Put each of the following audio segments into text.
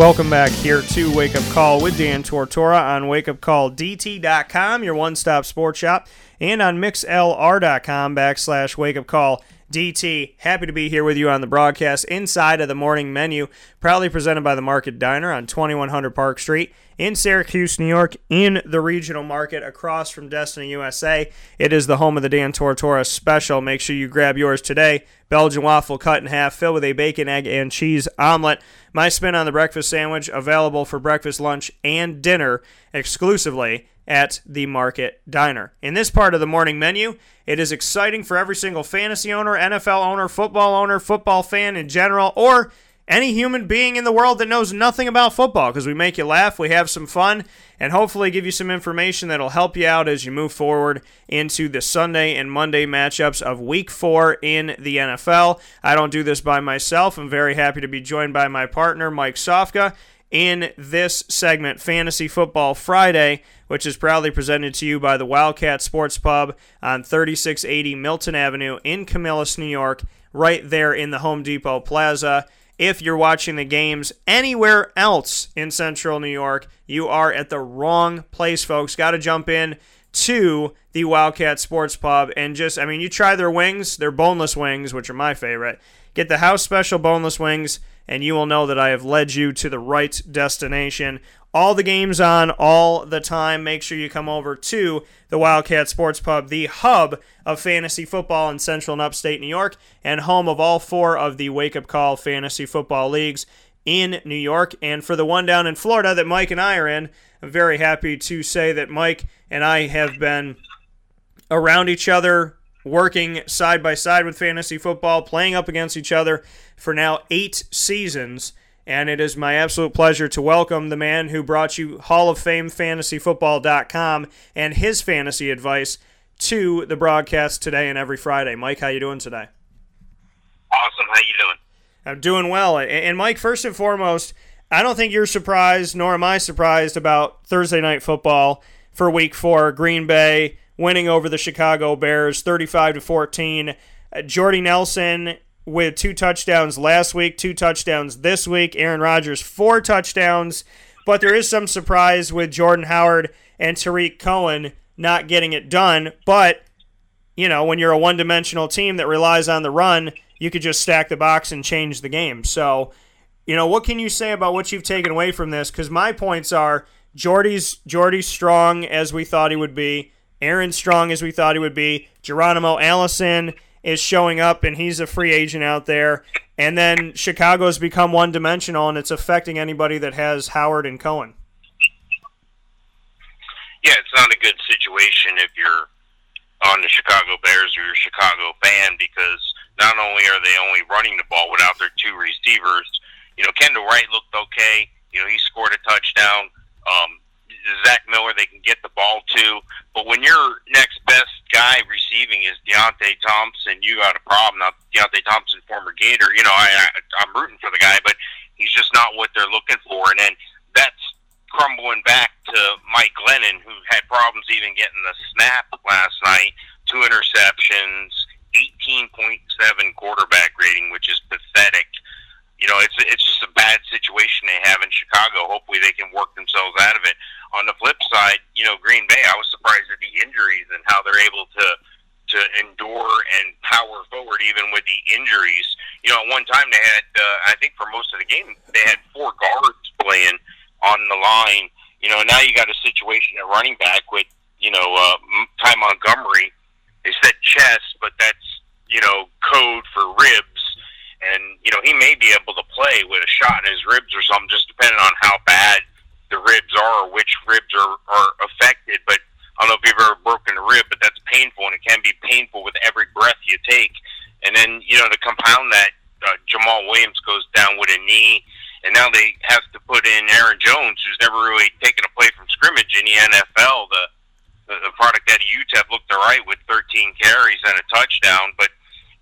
Welcome back here to Wake Up Call with Dan Tortora on WakeUpCallDT.com, your one-stop sports shop, and on MixLR.com / WakeUpCallDT. Happy to be here with you on the broadcast inside of the morning menu, proudly presented by the Market Diner on 2100 Park Street in Syracuse, New York, in the regional market across from Destiny, USA. It is the home of the Dan Tortora special. Make sure you grab yours today. Belgian waffle cut in half, filled with a bacon, egg, and cheese omelet. My spin on the breakfast sandwich, available for breakfast, lunch, and dinner exclusively at the Market Diner. In this part of the morning menu, it is exciting for every single fantasy owner, NFL owner, football fan in general, or any human being in the world that knows nothing about football, because we make you laugh, we have some fun, and hopefully give you some information that'll help you out as you move forward into the Sunday and Monday matchups of Week 4 in the NFL. I don't do this by myself. I'm very happy to be joined by my partner, Mike Sofka, in this segment, Fantasy Football Friday, which is proudly presented to you by the Wildcat Sports Pub on 3680 Milton Avenue in Camillus, New York, right there in the Home Depot Plaza. If you're watching the games anywhere else in Central New York, you are at the wrong place, folks. Got to jump in to the Wildcat Sports Pub and just, you try their wings, their boneless wings, which are my favorite. Get the house special boneless wings, and you will know that I have led you to the right destination. All the games on all the time. Make sure you come over to the Wildcat Sports Pub, the hub of fantasy football in Central and Upstate New York, and home of all four of the Wake Up Call Fantasy Football Leagues in New York. And for the one down in Florida that Mike and I are in, I'm very happy to say that Mike and I have been around each other, working side by side with fantasy football, playing up against each other for now 8 seasons. And it is my absolute pleasure to welcome the man who brought you Hall of Fame Fantasy Football.com and his fantasy advice to the broadcast today and every Friday. Mike, how you doing today? Awesome. How you doing? I'm doing well. And Mike, first and foremost, I don't think you're surprised, nor am I surprised about Thursday Night Football for Week 4. Green Bay winning over the Chicago Bears 35-14. Jordy Nelson with 2 touchdowns last week, 2 touchdowns this week. Aaron Rodgers, 4 touchdowns. But there is some surprise with Jordan Howard and Tariq Cohen not getting it done. But, you know, when you're a one-dimensional team that relies on the run, you could just stack the box and change the game. So, you know, what can you say about what you've taken away from this? Because my points are Jordy's strong as we thought he would be. Aaron's strong as we thought he would be. Geronimo Allison is showing up, and he's a free agent out there. And then Chicago's become one-dimensional, and it's affecting anybody that has Howard and Cohen. Yeah, it's not a good situation if you're on the Chicago Bears or you're a Chicago fan, because not only are they only running the ball without their 2 receivers, you know, Kendall Wright looked okay. You know, he scored a touchdown. Zach Miller, they can get the ball to. But when your next best guy receiving is Deontay Thompson, you got a problem. Now, Deontay Thompson, former Gator, you know, I'm rooting for the guy, but he's just not what they're looking for. And then that's crumbling back to Mike Glennon, who had problems even getting the snap last night, 2 interceptions, 18.7 quarterback rating, which is pathetic. You know, it's just a bad situation they have in Chicago. Hopefully they can work themselves out of it. On the flip side, you know, Green Bay, I was surprised at the injuries and how they're able to endure and power forward even with the injuries. You know, at one time they had, I think for most of the game, they had 4 guards playing on the line. You know, now you got a situation at running back with, you know, Ty Montgomery. They said chest, but that's, you know, code for ribs. And, you know, he may be able to play with a shot in his ribs or something, just depending on how bad the ribs are or which ribs are affected. But I don't know if you've ever broken a rib, but that's painful, and it can be painful with every breath you take. And then, you know, to compound that, Jamal Williams goes down with a knee, and now they have to put in Aaron Jones, who's never really taken a play from scrimmage in the NFL. The product out of UTEP looked all right with 13 carries and a touchdown, but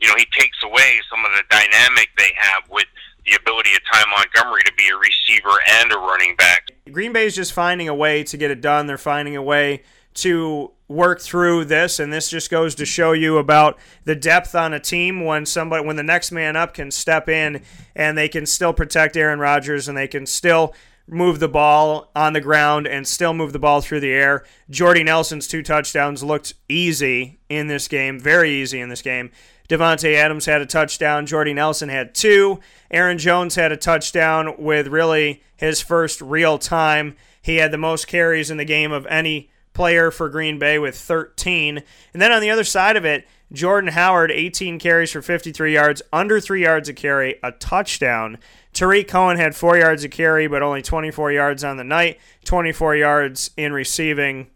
you know, he takes away some of the dynamic they have with the ability of Ty Montgomery to be a receiver and a running back. Green Bay's just finding a way to get it done. They're finding a way to work through this, and this just goes to show you about the depth on a team when the next man up can step in and they can still protect Aaron Rodgers and they can still move the ball on the ground and still move the ball through the air. Jordy Nelson's 2 touchdowns looked easy in this game, very easy in this game. Devontae Adams had a touchdown. Jordy Nelson had 2. Aaron Jones had a touchdown with really his first real time. He had the most carries in the game of any player for Green Bay with 13. And then on the other side of it, Jordan Howard, 18 carries for 53 yards, under 3 yards a carry, a touchdown. Tariq Cohen had 4 yards a carry, but only 24 yards on the night, 24 yards in receiving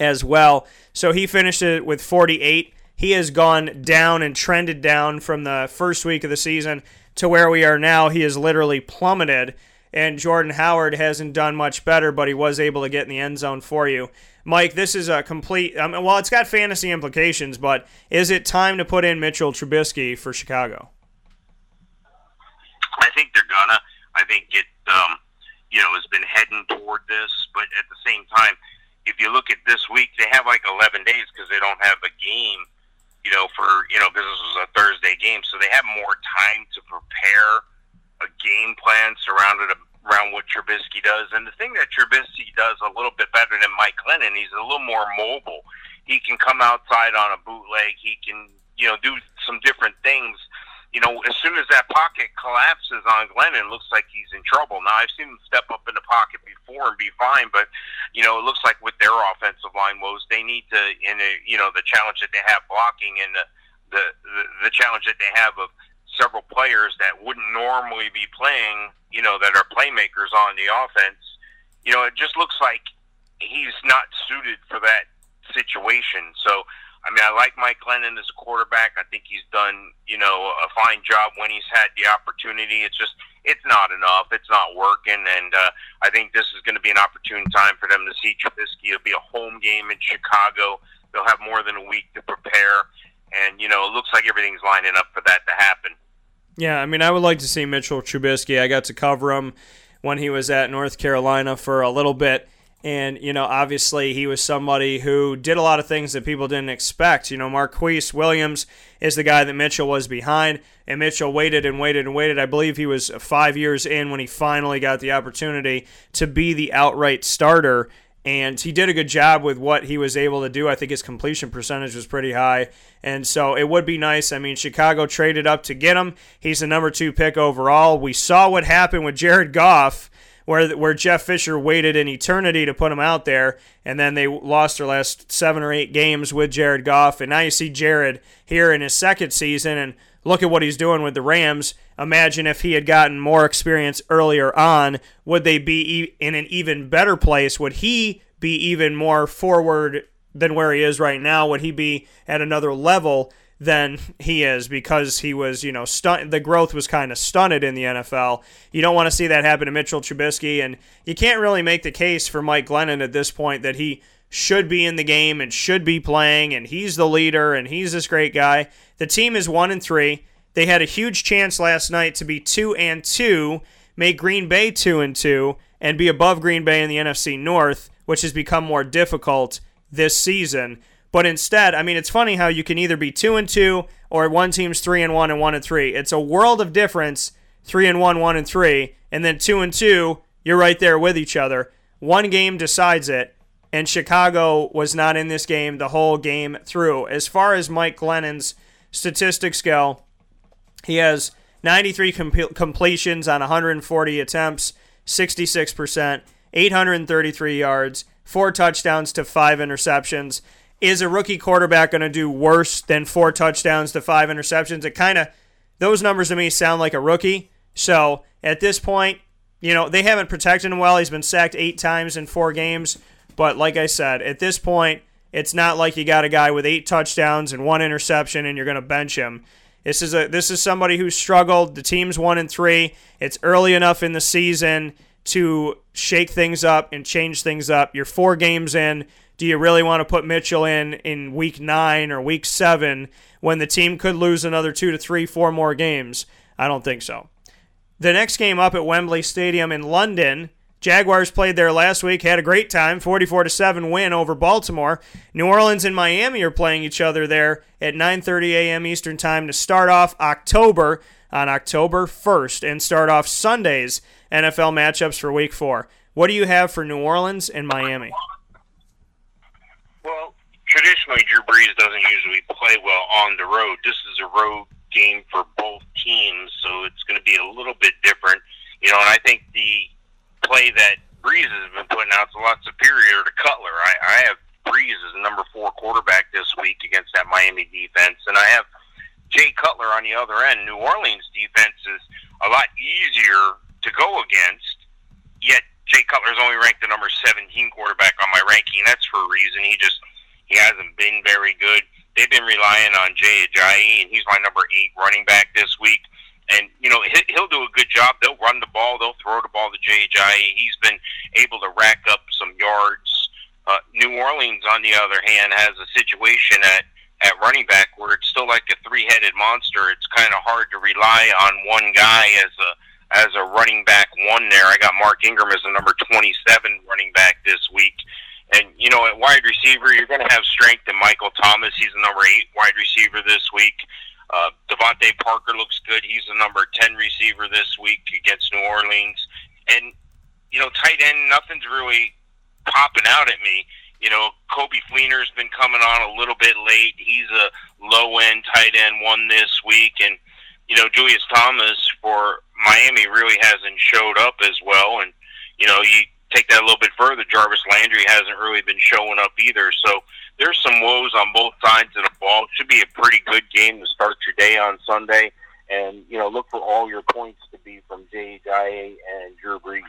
as well. So he finished it with 48. He has gone down and trended down from the first week of the season to where we are now. He has literally plummeted, and Jordan Howard hasn't done much better, but he was able to get in the end zone for you. Mike, this is a complete... well, it's got fantasy implications, but is it time to put in Mitchell Trubisky for Chicago? I think they're gonna. I think it, has been heading toward this, but at the same time, if you look at this week, they have like 11 days because they don't have a game, because this was a Thursday game, so they have more time to prepare a game plan around what Trubisky does. And the thing that Trubisky does a little bit better than Mike Glennon, he's a little more mobile. He can come outside on a bootleg. He can, do some different things. As soon as that pocket collapses on Glennon, it looks like he's in trouble. Now, I've seen him step up in the pocket before and be fine, but, it looks like with their offensive line woes, they need to, the challenge that they have blocking and the challenge that they have of several players that wouldn't normally be playing, that are playmakers on the offense, it just looks like he's not suited for that situation. So, I like Mike Glennon as a quarterback. I think he's done, a fine job when he's had the opportunity. It's just, it's not enough. It's not working. And I think this is going to be an opportune time for them to see Trubisky. It'll be a home game in Chicago. They'll have more than a week to prepare. And, it looks like everything's lining up for that to happen. Yeah, I would like to see Mitchell Trubisky. I got to cover him when he was at North Carolina for a little bit. And, obviously he was somebody who did a lot of things that people didn't expect. Marquise Williams is the guy that Mitchell was behind, and Mitchell waited and waited and waited. I believe he was 5 years in when he finally got the opportunity to be the outright starter. And he did a good job with what he was able to do. I think his completion percentage was pretty high. And so it would be nice. Chicago traded up to get him. He's the number 2 pick overall. We saw what happened with Jared Goff, where Jeff Fisher waited an eternity to put him out there. And then they lost their last 7 or 8 games with Jared Goff. And now you see Jared here in his second season. And look at what he's doing with the Rams. Imagine if he had gotten more experience earlier on. Would they be in an even better place? Would he be even more forward than where he is right now? Would he be at another level than he is? Because he was, the growth was kind of stunted in the NFL. You don't want to see that happen to Mitchell Trubisky. And you can't really make the case for Mike Glennon at this point that he should be in the game and should be playing, and he's the leader, and he's this great guy. The team is 1-3. They had a huge chance last night to be 2-2, make Green Bay 2-2, and be above Green Bay in the NFC North, which has become more difficult this season. But instead, it's funny how you can either be 2-2 or one team's 3-1 and 1-3. It's a world of difference, 3-1, 1-3, and then 2-2, you're right there with each other. One game decides it. And Chicago was not in this game the whole game through. As far as Mike Glennon's statistics go, he has 93 completions on 140 attempts, 66%, 833 yards, 4 touchdowns to 5 interceptions. Is a rookie quarterback going to do worse than 4 touchdowns to 5 interceptions? It kind of, those numbers to me sound like a rookie. So at this point, they haven't protected him well. He's been sacked 8 times in 4 games. But like I said, at this point, it's not like you got a guy with 8 touchdowns and 1 interception and you're going to bench him. This is somebody who struggled. The team's 1-3. It's early enough in the season to shake things up and change things up. You're 4 games in. Do you really want to put Mitchell in week 9 or week 7 when the team could lose another 2 to 3, 4 more games? I don't think so. The next game up at Wembley Stadium in London, Jaguars played there last week, had a great time, 44-7 win over Baltimore. New Orleans and Miami are playing each other there at 9:30 a.m. Eastern Time to start off October on October 1st and start off Sunday's NFL matchups for Week 4. What do you have for New Orleans and Miami? Well, traditionally, Drew Brees doesn't usually play well on the road. This is a road game for both teams, so it's going to be a little bit different. You know, and I think the play that Brees has been putting out is a lot superior to Cutler. I have Brees as the number 4 quarterback this week against that Miami defense, and I have Jay Cutler on the other end. New Orleans defense is a lot easier to go against, yet Jay Cutler's only ranked the number 17 quarterback on my ranking. That's for a reason. He hasn't been very good. They've been relying on Jay Ajayi, and he's my number 8 running back this week. And, you know, he'll do a good job. They'll run the ball. They'll throw the ball to Jay Ajayi. He's been able to rack up some yards. New Orleans, on the other hand, has a situation at running back where it's still like a three-headed monster. It's kind of hard to rely on one guy as a running back one there. I got Mark Ingram as the number 27 running back this week. And, you know, at wide receiver, you're going to have strength in Michael Thomas. He's the number 8 wide receiver this week. DeVante Parker looks good. He's the number 10 receiver this week against New Orleans. And, you know, tight end, nothing's really popping out at me. You know, Kobe Fleener's been coming on a little bit late. He's a low-end tight end one this week. And, you know, Julius Thomas for Miami really hasn't showed up as well. And, you know, you take that a little bit further, Jarvis Landry hasn't really been showing up either. So there's some woes on both sides of the ball. It should be a pretty good game to start your day on Sunday. And, you know, look for all your points to be from Jay Ajayi and Drew Brees.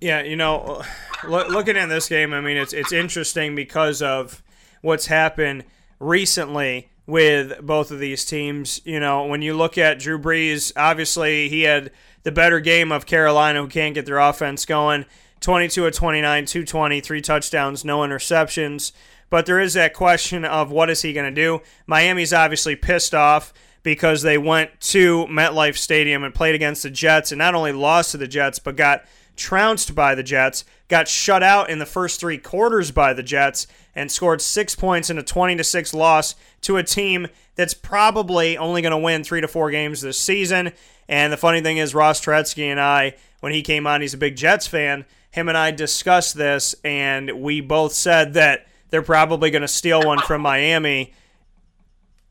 Yeah, you know, looking at this game, I mean, it's interesting because of what's happened recently with both of these teams. You know, when you look at Drew Brees, obviously he had the better game of Carolina, who can't get their offense going. 22 of 29, 220, 3 touchdowns, no interceptions. But there is that question of what is he going to do? Miami's obviously pissed off because they went to MetLife Stadium and played against the Jets and not only lost to the Jets but got trounced by the Jets, got shut out in the first 3 quarters by the Jets, and scored 6 points in a 20-6 loss to a team that's probably only going to win 3 to 4 games this season. And the funny thing is, Ross Tretsky and I, when he came on, he's a big Jets fan, him and I discussed this, and we both said that they're probably going to steal one from Miami,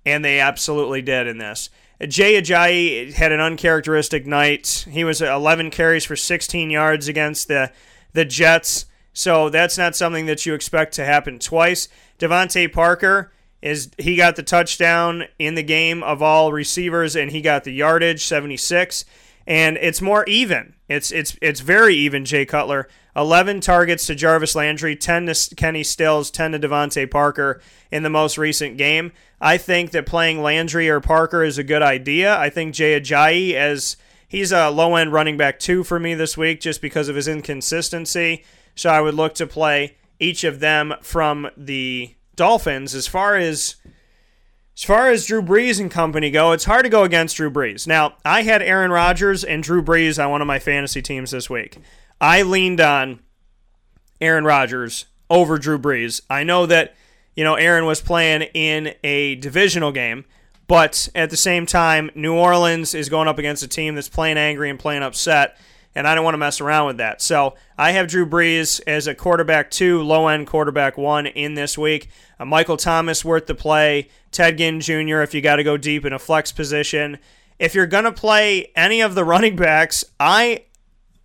and they absolutely did in this. Jay Ajayi had an uncharacteristic night. He was 11 carries for 16 yards against the Jets, so that's not something that you expect to happen twice. DeVante Parker, he got the touchdown in the game of all receivers, and he got the yardage, 76. And it's more even. It's very even, Jay Cutler. 11 targets to Jarvis Landry, 10 to Kenny Stills, 10 to DeVante Parker in the most recent game. I think that playing Landry or Parker is a good idea. I think Jay Ajayi, as he's a low-end running back 2 for me this week just because of his inconsistency. So I would look to play each of them from the Dolphins. As far as Drew Brees and company go, it's hard to go against Drew Brees. Now, I had Aaron Rodgers and Drew Brees on one of my fantasy teams this week. I leaned on Aaron Rodgers over Drew Brees. I know that, you know, Aaron was playing in a divisional game, but at the same time, New Orleans is going up against a team that's playing angry and playing upset, and I don't want to mess around with that. So I have Drew Brees as a quarterback 2, low-end quarterback 1 in this week. Michael Thomas worth the play. Ted Ginn Jr. if you got to go deep in a flex position. If you're going to play any of the running backs, I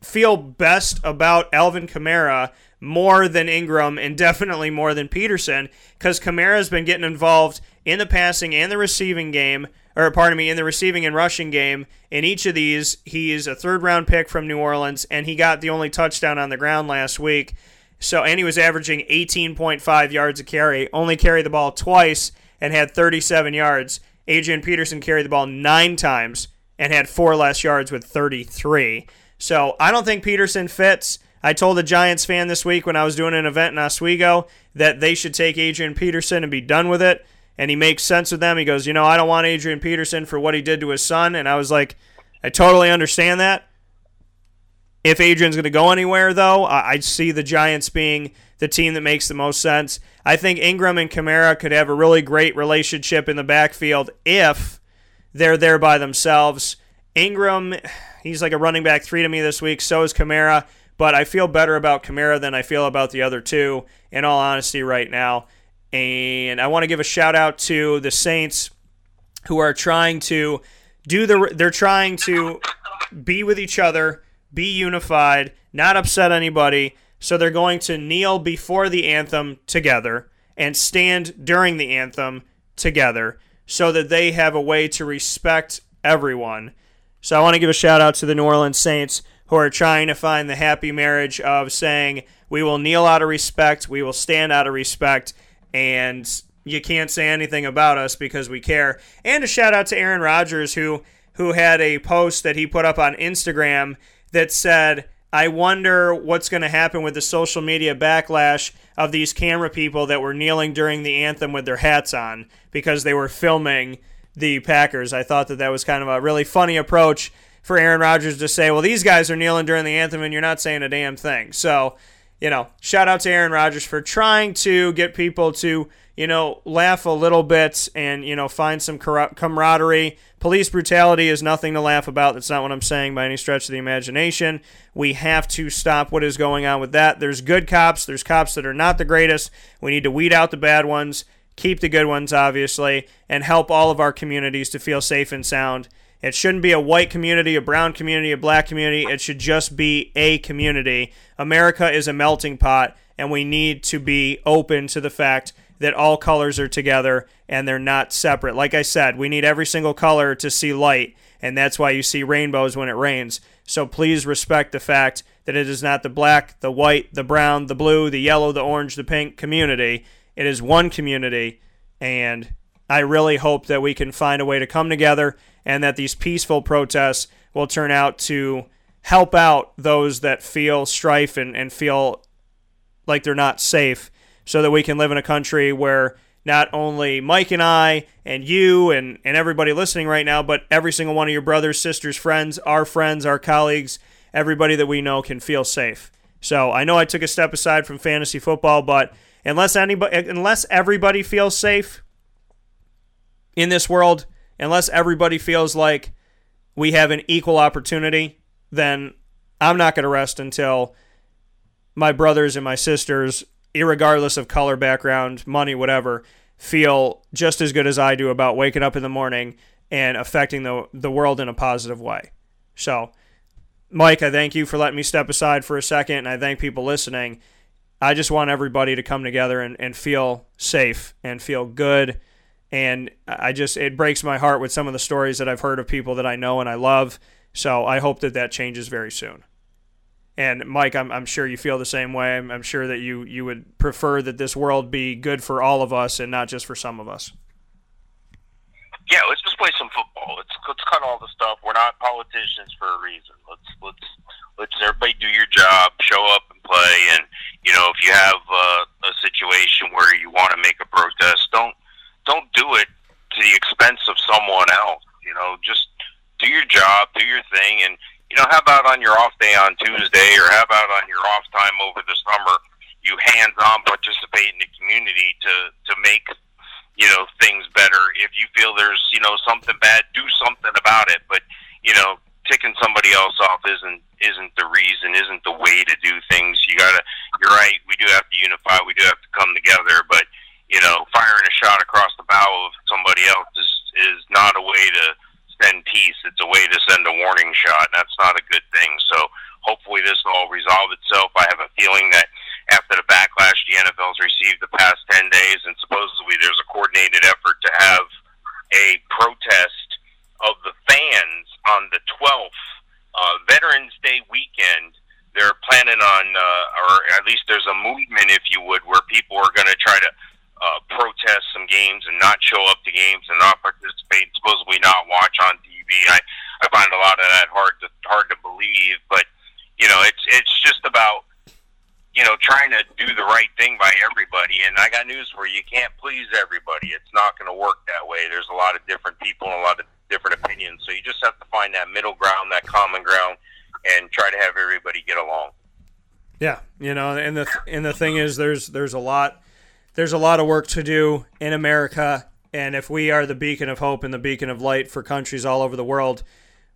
feel best about Alvin Kamara more than Ingram and definitely more than Peterson because Kamara's been getting involved in the passing and the receiving game, in the receiving and rushing game. In each of these, he is a third-round pick from New Orleans, and he got the only touchdown on the ground last week. So, and he was averaging 18.5 yards a carry, only carried the ball twice and had 37 yards. Adrian Peterson carried the ball 9 times and had 4 less yards with 33. So I don't think Peterson fits. I told a Giants fan this week when I was doing an event in Oswego that they should take Adrian Peterson and be done with it. And he makes sense with them. He goes, you know, I don't want Adrian Peterson for what he did to his son. And I was like, I totally understand that. If Adrian's going to go anywhere, though, I'd see the Giants being the team that makes the most sense. I think Ingram and Kamara could have a really great relationship in the backfield if they're there by themselves. Ingram, he's like a running back 3 to me this week. So is Kamara. But I feel better about Kamara than I feel about the other two, in all honesty, right now. And I want to give a shout-out to the Saints, who are trying to do they're trying to be with each other, be unified, not upset anybody. So they're going to kneel before the anthem together and stand during the anthem together so that they have a way to respect everyone. So I want to give a shout out to the New Orleans Saints, who are trying to find the happy marriage of saying, we will kneel out of respect, we will stand out of respect, and you can't say anything about us because we care. And a shout out to Aaron Rodgers, who had a post that he put up on Instagram that said, I wonder what's going to happen with the social media backlash of these camera people that were kneeling during the anthem with their hats on because they were filming the Packers. I thought that was kind of a really funny approach for Aaron Rodgers to say, well, these guys are kneeling during the anthem and you're not saying a damn thing. So, shout out to Aaron Rodgers for trying to get people to, laugh a little bit and, find some camaraderie. Police brutality is nothing to laugh about. That's not what I'm saying by any stretch of the imagination. We have to stop what is going on with that. There's good cops. There's cops that are not the greatest. We need to weed out the bad ones, keep the good ones, obviously, and help all of our communities to feel safe and sound. It shouldn't be a white community, a brown community, a black community. It should just be a community. America is a melting pot, and we need to be open to the fact that all colors are together and they're not separate. Like I said, we need every single color to see light, and that's why you see rainbows when it rains. So please respect the fact that it is not the black, the white, the brown, the blue, the yellow, the orange, the pink community. It is one community, and I really hope that we can find a way to come together and that these peaceful protests will turn out to help out those that feel strife and feel like they're not safe, so that we can live in a country where not only Mike and I and you and everybody listening right now, but every single one of your brothers, sisters, friends, our colleagues, everybody that we know can feel safe. So I know I took a step aside from fantasy football, but unless everybody feels safe in this world, unless everybody feels like we have an equal opportunity, then I'm not going to rest until my brothers and my sisters, irregardless of color, background, money, whatever, feel just as good as I do about waking up in the morning and affecting the world in a positive way. So, Mike, I thank you for letting me step aside for a second, and I thank people listening. I just want everybody to come together and feel safe and feel good. And it breaks my heart with some of the stories that I've heard of people that I know and I love. So I hope that changes very soon. And Mike, I'm sure you feel the same way. I'm sure that you would prefer that this world be good for all of us and not just for some of us. Yeah, let's just play some football. Let's cut all the stuff. We're not politicians for a reason. Let's everybody do your job, show up and play. And if you have a situation where you want to make a protest, don't do it to the expense of someone else. Just do your job, do your thing, and. How about on your off day on Tuesday, or how about on your off time over the summer, you hands-on participate in the community to make, things better. If you feel there's, something bad, do something about it. But, ticking somebody else off isn't the reason, isn't the way to do things. You're right, we do have to unify, we do have to come together, but, firing a shot across the bow of somebody else is not a way to send peace. It's a way to send a warning shot. That's not a good thing. So hopefully this will all resolve itself. I have a feeling that after the backlash the NFL's received the past 10 days, and supposedly there's a coordinated effort to have a protest of the fans on the 12th, Veterans Day weekend. They're planning on, or at least there's a movement, if you would, where people are going to try to protest some games and not show up to games and not participate, and supposedly not watch on TV. I find a lot of that hard to believe, but it's just about trying to do the right thing by everybody. And I got news for you: you can't please everybody. It's not going to work that way. There's a lot of different people and a lot of different opinions, so you just have to find that middle ground, that common ground, and try to have everybody get along. Yeah, you know, and the thing is, there's a lot of work to do in America, and if we are the beacon of hope and the beacon of light for countries all over the world,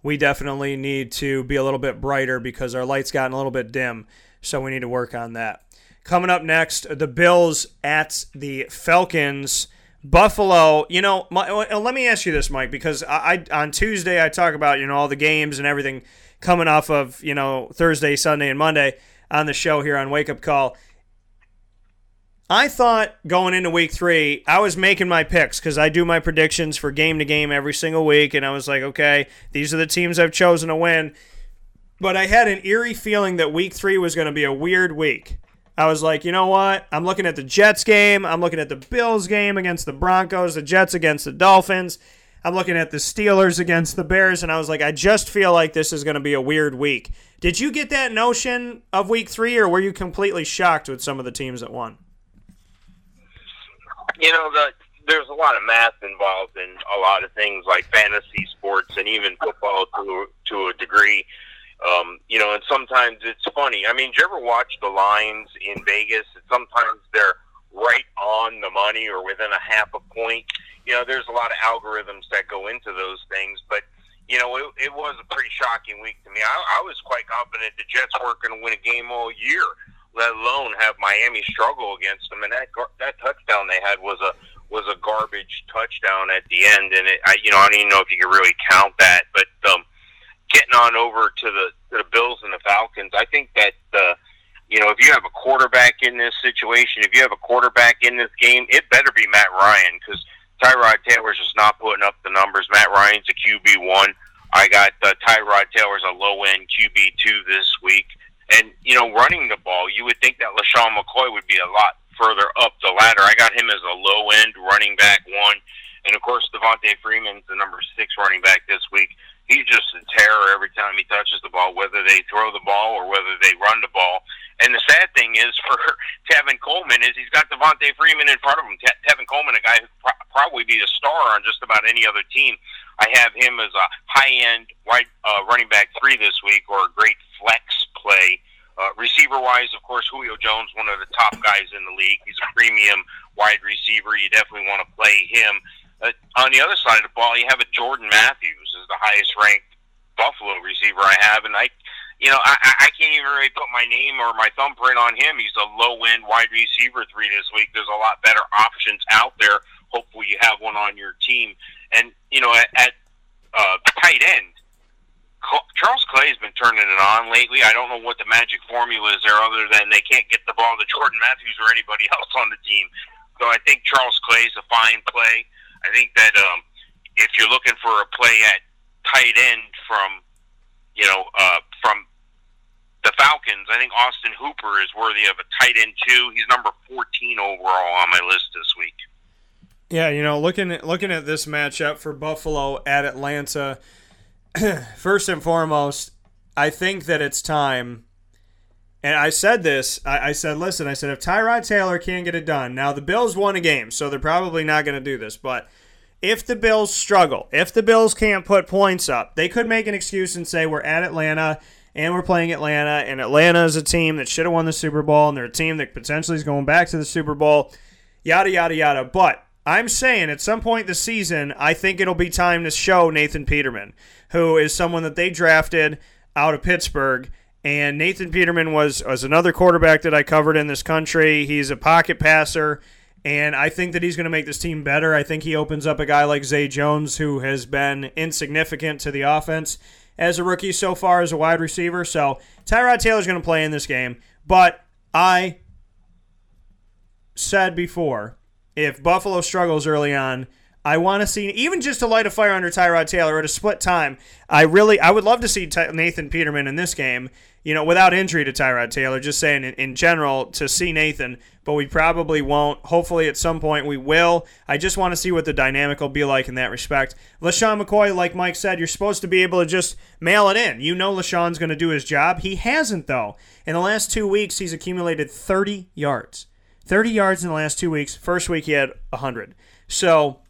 we definitely need to be a little bit brighter because our light's gotten a little bit dim, so we need to work on that. Coming up next, the Bills at the Falcons. Buffalo, you know, let me ask you this, Mike, because I on Tuesday I talk about, you know, all the games and everything coming off of, you know, Thursday, Sunday, and Monday on the show here on Wake Up Call. I thought going into week three, I was making my picks because I do my predictions for game to game every single week, and I was like, okay, these are the teams I've chosen to win. But I had an eerie feeling that week three was going to be a weird week. I was like, you know what? I'm looking at the Jets game. I'm looking at the Bills game against the Broncos, the Jets against the Dolphins. I'm looking at the Steelers against the Bears, and I was like, I just feel like this is going to be a weird week. Did you get that notion of week three, or were you completely shocked with some of the teams that won? You know, there's a lot of math involved in a lot of things like fantasy sports and even football to a degree. You know, and sometimes it's funny. I mean, did you ever watch the lines in Vegas? Sometimes they're right on the money or within a half a point. You know, there's a lot of algorithms that go into those things. But, you know, it was a pretty shocking week to me. I was quite confident the Jets weren't going to win a game all year, let alone have Miami struggle against them. And that touchdown they had was a garbage touchdown at the end. And, I don't even know if you can really count that. But, getting on over to the Bills and the Falcons, I think that, you know, if you have a quarterback in this situation, if you have a quarterback in this game, it better be Matt Ryan, because Tyrod Taylor's just not putting up the numbers. Matt Ryan's a QB1. I got Tyrod Taylor's a low-end QB2 this week. And, you know, running the ball, you would think that LaShawn McCoy would be a lot further up the ladder. I got him as a low-end running back one. And, of course, DeVante Freeman's the number 6 running back this week. He's just a terror every time he touches the ball, whether they throw the ball or whether they run the ball. And the sad thing is for Tevin Coleman is he's got DeVante Freeman in front of him. Tevin Coleman, a guy who would probably be a star on just about any other team. I have him as a high-end wide running back 3 this week, or a great flex play. Receiver-wise, of course, Julio Jones, one of the top guys in the league. He's a premium wide receiver. You definitely want to play him. On the other side of the ball, you have a Jordan Matthews as the highest-ranked Buffalo receiver I have, and I can't even really put my name or my thumbprint on him. He's a low-end wide receiver 3 this week. There's a lot better options out there. Hopefully, you have one on your team. And you know, at tight end, Charles Clay's been turning it on lately. I don't know what the magic formula is there, other than they can't get the ball to Jordan Matthews or anybody else on the team. So I think Charles Clay's a fine play. I think that if you're looking for a play at tight end from the Falcons, I think Austin Hooper is worthy of a tight end too. He's number 14 overall on my list this week. Yeah, you know, looking at this matchup for Buffalo at Atlanta, first and foremost, I think that it's time. And I said this, I said, if Tyrod Taylor can't get it done, now the Bills won a game, so they're probably not going to do this, but if the Bills struggle, if the Bills can't put points up, they could make an excuse and say we're at Atlanta and we're playing Atlanta, and Atlanta is a team that should have won the Super Bowl, and they're a team that potentially is going back to the Super Bowl, yada, yada, yada. But I'm saying at some point this season, I think it'll be time to show Nathan Peterman, who is someone that they drafted out of Pittsburgh. And Nathan Peterman was another quarterback that I covered in this country. He's a pocket passer, and I think that he's going to make this team better. I think he opens up a guy like Zay Jones, who has been insignificant to the offense as a rookie so far as a wide receiver. So Tyrod Taylor's going to play in this game. But I said before, if Buffalo struggles early on, I want to see, even just to light a fire under Tyrod Taylor at a split time, I would love to see Nathan Peterman in this game, you know, without injury to Tyrod Taylor, just saying in general to see Nathan, but we probably won't. Hopefully at some point we will. I just want to see what the dynamic will be like in that respect. LaShawn McCoy, like Mike said, you're supposed to be able to just mail it in. You know LaShawn's going to do his job. He hasn't, though. In the last 2 weeks, he's accumulated 30 yards. 30 yards in the last 2 weeks. First week he had 100. So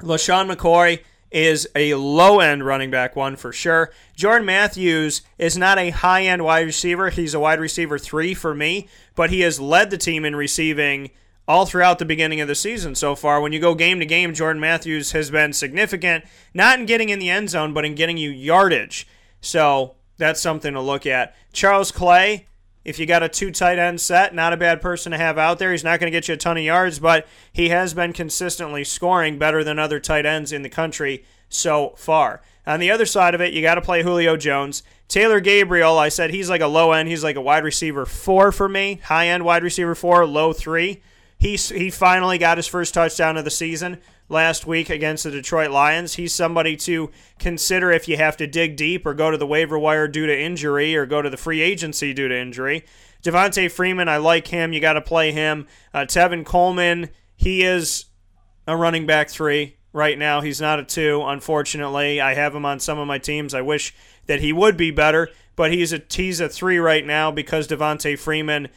LaShawn McCoy, is a low-end running back one for sure. Jordan Matthews is not a high-end wide receiver. He's a wide receiver 3 for me, but he has led the team in receiving all throughout the beginning of the season so far. When you go game to game, Jordan Matthews has been significant, not in getting in the end zone, but in getting you yardage. So that's something to look at. Charles Clay, if you got a 2 tight end set, not a bad person to have out there. He's not going to get you a ton of yards, but he has been consistently scoring better than other tight ends in the country so far. On the other side of it, you got to play Julio Jones. Taylor Gabriel, I said he's like a low end. He's like a wide receiver 4 for me, high end wide receiver 4, low 3. He finally got his first touchdown of the season last week against the Detroit Lions. He's somebody to consider if you have to dig deep or go to the waiver wire due to injury or go to the free agency due to injury. Devontae Freeman, I like him. You got to play him. Tevin Coleman, he is a running back 3 right now. He's not a 2, unfortunately. I have him on some of my teams. I wish that he would be better, but he's a 3 right now because Devontae Freeman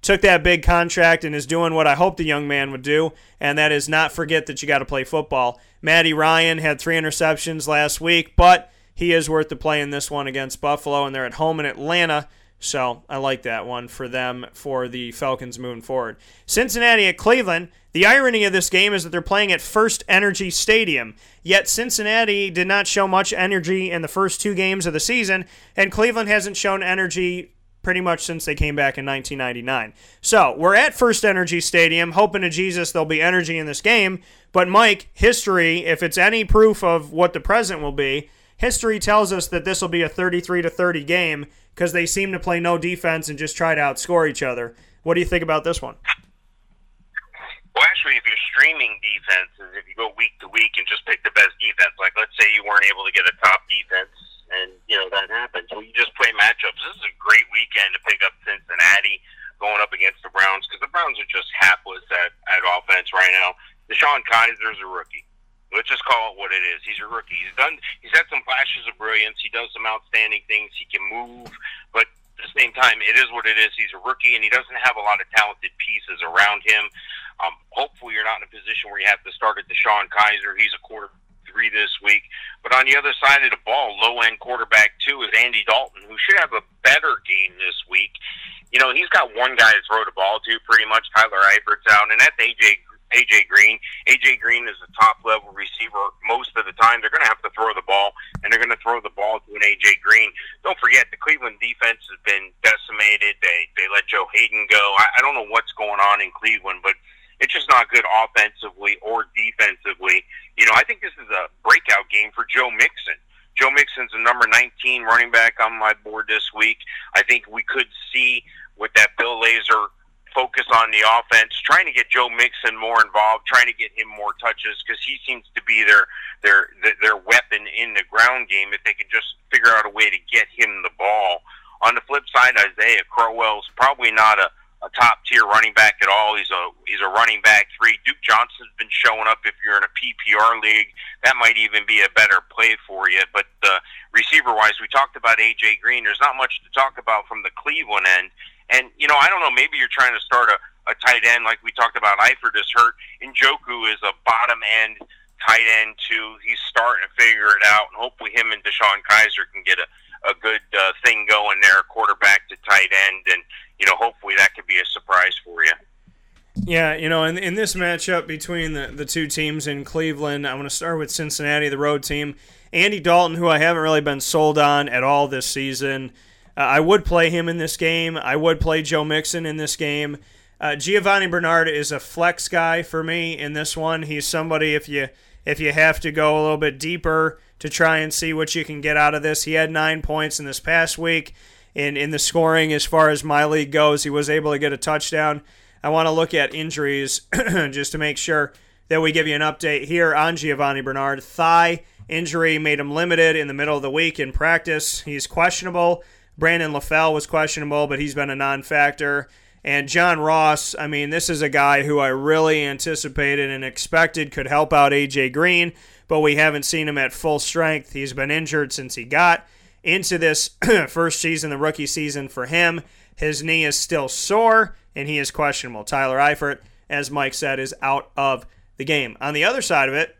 took that big contract and is doing what I hope the young man would do, and that is not forget that you got to play football. Matty Ryan had 3 interceptions last week, but he is worth the play in this one against Buffalo, and they're at home in Atlanta, so I like that one for them for the Falcons moving forward. Cincinnati at Cleveland. The irony of this game is that they're playing at First Energy Stadium, yet Cincinnati did not show much energy in the first 2 games of the season, and Cleveland hasn't shown energy pretty much since they came back in 1999. So we're at First Energy Stadium, hoping to Jesus there'll be energy in this game. But Mike, history, if it's any proof of what the present will be, history tells us that this will be a 33-30 game because they seem to play no defense and just try to outscore each other. What do you think about this one? Well, actually, if you're streaming defenses, if you go week to week and just pick the best defense, like let's say you weren't able to get a top defense, and, you know, that happens. Well, you just play matchups. This is a great weekend to pick up Cincinnati going up against the Browns because the Browns are just hapless at offense right now. DeShone Kiser's a rookie. Let's just call it what it is. He's a rookie. He's had some flashes of brilliance. He does some outstanding things. He can move. But at the same time, it is what it is. He's a rookie, and he doesn't have a lot of talented pieces around him. Hopefully you're not in a position where you have to start at DeShone Kiser. He's a quarterback 3 this week. But on the other side of the ball, low-end quarterback 2 is Andy Dalton, who should have a better game this week. You know, he's got one guy to throw the ball to pretty much. Tyler Eifert's out, and that's AJ Green. AJ Green is a top-level receiver most of the time. They're going to have to throw the ball, and they're going to throw the ball to an AJ Green. Don't forget, the Cleveland defense has been decimated. They let Joe Hayden go. I don't know what's going on in Cleveland, but it's just not good offensively or defensively. You know, I think this is a breakout game for Joe Mixon. Joe Mixon's the number 19 running back on my board this week. I think we could see with that Bill Lazor focus on the offense, trying to get Joe Mixon more involved, trying to get him more touches because he seems to be their weapon in the ground game if they can just figure out a way to get him the ball. On the flip side, Isaiah Crowell's probably not a top-tier running back at all. He's a running back 3. Duke Johnson's been showing up if you're in a PPR league. That might even be a better play for you. But receiver-wise, we talked about A.J. Green. There's not much to talk about from the Cleveland end. And, you know, I don't know, maybe you're trying to start a tight end like we talked about. Eifert is hurt. Njoku is a bottom-end tight end, too. He's starting to figure it out, and hopefully him and DeShone Kiser can get a good thing going there, quarterback to tight end, and, you know, hopefully that could be a surprise for you. Yeah, you know, in this matchup between the 2 teams in Cleveland, I want to start with Cincinnati, the road team. Andy Dalton, who I haven't really been sold on at all this season. I would play him in this game. I would play Joe Mixon in this game. Giovanni Bernard is a flex guy for me in this one. He's somebody if you have to go a little bit deeper to try and see what you can get out of this. He had 9 points in this past week. In the scoring, as far as my league goes, he was able to get a touchdown. I want to look at injuries just to make sure that we give you an update here on Giovanni Bernard. Thigh injury made him limited in the middle of the week in practice. He's questionable. Brandon LaFell was questionable, but he's been a non-factor. And John Ross, I mean, this is a guy who I really anticipated and expected could help out A.J. Green, but we haven't seen him at full strength. He's been injured since he got into this first season, the rookie season for him. His knee is still sore, and he is questionable. Tyler Eifert, as Mike said, is out of the game. On the other side of it,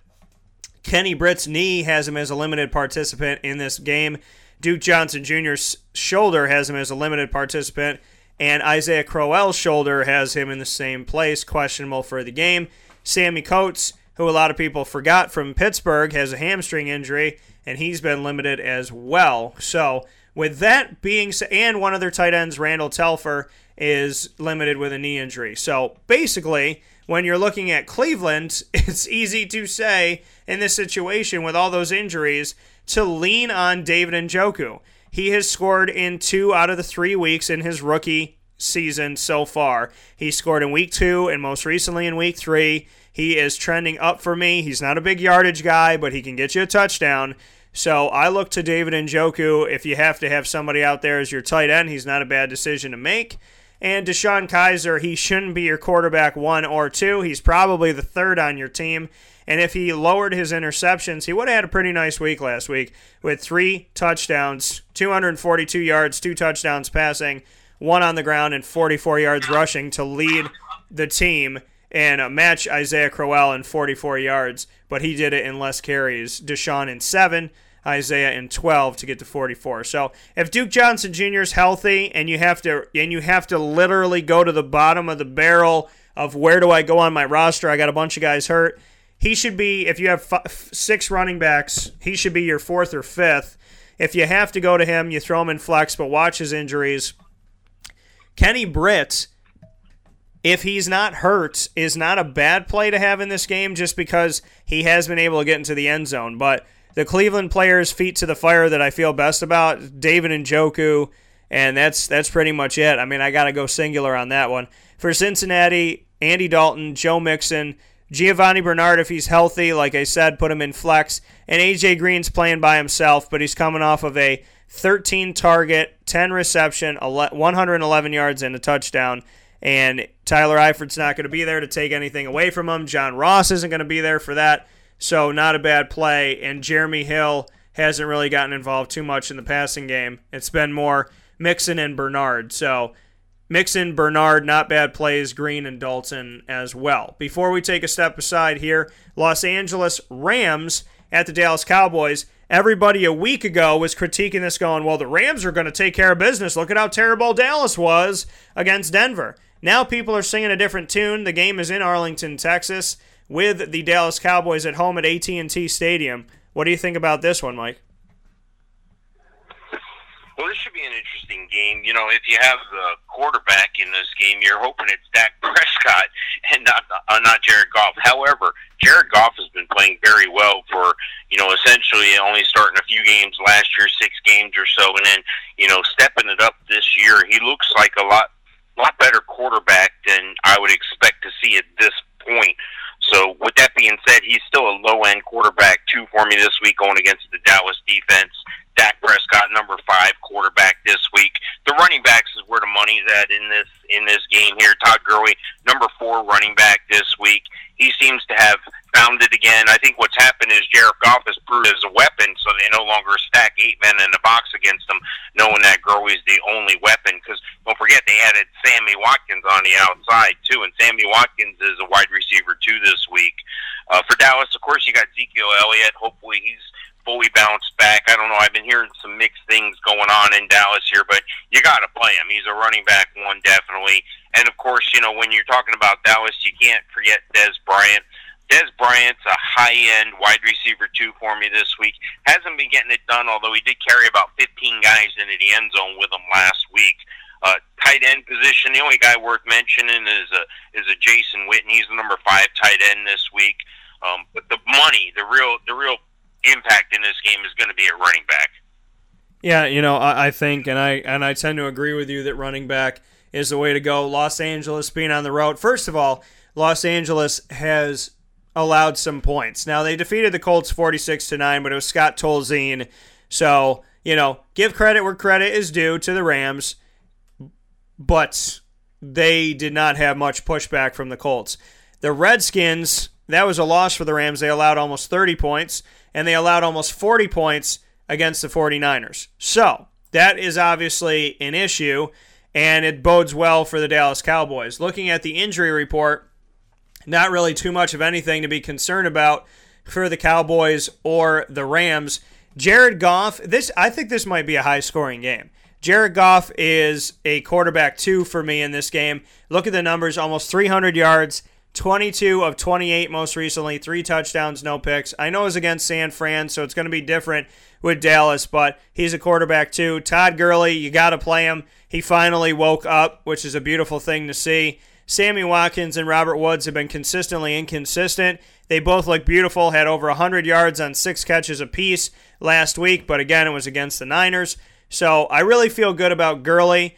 Kenny Britt's knee has him as a limited participant in this game. Duke Johnson Jr.'s shoulder has him as a limited participant. And Isaiah Crowell's shoulder has him in the same place, questionable for the game. Sammy Coates, who a lot of people forgot from Pittsburgh, has a hamstring injury, and he's been limited as well. So with that being said, and one of their tight ends, Randall Telfer, is limited with a knee injury. So basically, when you're looking at Cleveland, it's easy to say in this situation with all those injuries to lean on David Njoku. He has scored in 2 out of the 3 weeks in his rookie season so far. He scored in week 2 and most recently in week 3. He is trending up for me. He's not a big yardage guy, but he can get you a touchdown. So I look to David Njoku. If you have to have somebody out there as your tight end, he's not a bad decision to make. And DeShone Kizer, he shouldn't be your quarterback 1 or 2. He's probably the 3rd on your team. And if he lowered his interceptions, he would have had a pretty nice week last week with 3 touchdowns, 242 yards, 2 touchdowns passing, 1 on the ground, and 44 yards rushing to lead the team and match Isaiah Crowell in 44 yards. But he did it in less carries. DeShone in 7, Isaiah in 12 to get to 44. So if Duke Johnson Jr. is healthy and you have to literally go to the bottom of the barrel of where do I go on my roster? I got a bunch of guys hurt. He should be, if you have 6 running backs, he should be your 4th or 5th. If you have to go to him, you throw him in flex, but watch his injuries. Kenny Britt, if he's not hurt, is not a bad play to have in this game just because he has been able to get into the end zone. But the Cleveland players' feet to the fire that I feel best about, David Njoku, and that's pretty much it. I mean, I got to go singular on that one. For Cincinnati, Andy Dalton, Joe Mixon, Giovanni Bernard, if he's healthy, like I said, put him in flex. And A.J. Green's playing by himself, but he's coming off of a 13-target, 10-reception, 111 yards and a touchdown. And Tyler Eifert's not going to be there to take anything away from him. John Ross isn't going to be there for that, so not a bad play. And Jeremy Hill hasn't really gotten involved too much in the passing game. It's been more Mixon and Bernard, so Mixon, Bernard, not bad plays, Green and Dalton as well. Before we take a step aside here, Los Angeles Rams at the Dallas Cowboys. Everybody a week ago was critiquing this going, well, the Rams are going to take care of business. Look at how terrible Dallas was against Denver. Now people are singing a different tune. The game is in Arlington, Texas, with the Dallas Cowboys at home at AT&T Stadium. What do you think about this one, Mike? Well, this should be an interesting game. You know, if you have the quarterback in this game, you're hoping it's Dak Prescott and not Jared Goff. However, Jared Goff has been playing very well for, you know, essentially only starting a few games last year, 6 games or so, and then, you know, stepping it up this year. He looks like a lot better quarterback than I would expect to see at this point. So with that being said, he's still a low-end quarterback, 2 for me this week going against the Dallas defense. Dak Prescott, number 5 quarterback this week. The running backs is where the money's at in this game here. Todd Gurley, number 4 running back this week. He seems to have found it again. I think what's happened is Jared Goff has proved as a weapon, so they no longer stack 8 men in the box against him, knowing that Gurley's the only weapon. Because don't forget, they added Sammy Watkins on the outside, too, and Sammy Watkins is a wide receiver, too, this week. For Dallas, of course, you got Ezekiel Elliott. Hopefully he's fully bounced back. I don't know. I've been hearing some mixed things going on in Dallas here, but you got to play him. He's a running back one, definitely. And, of course, you know, when you're talking about Dallas, you can't forget Dez Bryant. Dez Bryant's a high-end wide receiver, 2 for me this week. Hasn't been getting it done, although he did carry about 15 guys into the end zone with him last week. Tight end position, the only guy worth mentioning is a Jason Witten. He's the number 5 tight end this week. But the money, the real impact in this game is going to be at running back. Yeah, you know, I think, and I tend to agree with you that running back is the way to go. Los Angeles being on the road. First of all, Los Angeles has allowed some points. Now, they defeated the Colts 46-9, but it was Scott Tolzien. So, you know, give credit where credit is due to the Rams, but they did not have much pushback from the Colts. The Redskins, that was a loss for the Rams. They allowed almost 30 points, and they allowed almost 40 points against the 49ers. So that is obviously an issue, and it bodes well for the Dallas Cowboys. Looking at the injury report, not really too much of anything to be concerned about. for the Cowboys or the Rams. Jared Goff, I think this might be a high-scoring game. Jared Goff is a quarterback two for me in this game. Look at the numbers, almost 300 yards, 22 of 28 most recently, 3 touchdowns, no picks. I know it's against San Fran, so it's going to be different with Dallas, but he's a quarterback too. Todd Gurley, you got to play him. He finally woke up, which is a beautiful thing to see. Sammy Watkins and Robert Woods have been consistently inconsistent. They both look beautiful, had over 100 yards on 6 catches apiece last week, but again, it was against the Niners. So I really feel good about Gurley.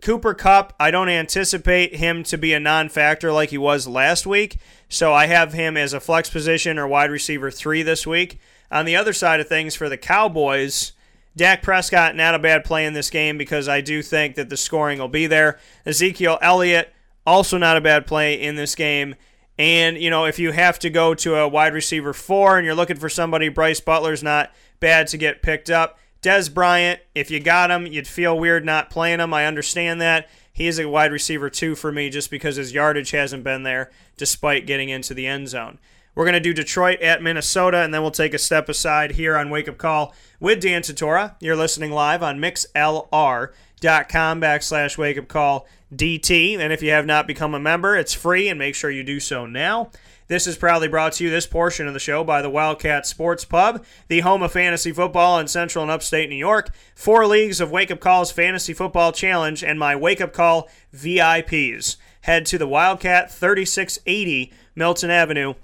Cooper Kupp, I don't anticipate him to be a non-factor like he was last week, so I have him as a flex position or wide receiver 3 this week. On the other side of things for the Cowboys, Dak Prescott, not a bad play in this game because I do think that the scoring will be there. Ezekiel Elliott, also not a bad play in this game. And, you know, if you have to go to a wide receiver 4 and you're looking for somebody, Bryce Butler's not bad to get picked up. Dez Bryant, if you got him, you'd feel weird not playing him. I understand that. He is a wide receiver 2 for me just because his yardage hasn't been there despite getting into the end zone. We're going to do Detroit at Minnesota, and then we'll take a step aside here on Wake Up Call with Dan Tortora. You're listening live on MixLR.com/WakeUpCallDT. And if you have not become a member, it's free, and make sure you do so now. This is proudly brought to you, this portion of the show, by the Wildcat Sports Pub, the home of fantasy football in Central and Upstate New York, 4 leagues of Wake Up Call's Fantasy Football Challenge, and my Wake Up Call VIPs. Head to the Wildcat 3680 Milton Avenue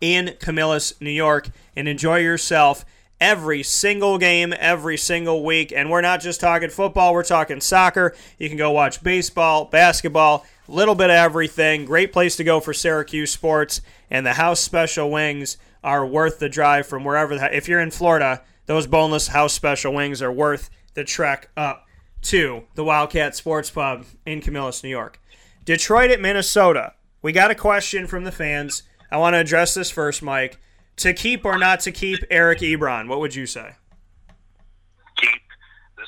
in Camillus, New York, and enjoy yourself every single game, every single week. And we're not just talking football, we're talking soccer. You can go watch baseball, basketball, little bit of everything. Great place to go for Syracuse sports, and the house special wings are worth the drive from wherever. If you're in Florida, those boneless house special wings are worth the trek up to the Wildcat Sports Pub in Camillus, New York. Detroit at Minnesota. We got a question from the fans. I want to address this first, Mike. To keep or not to keep Eric Ebron, what would you say? Keep. This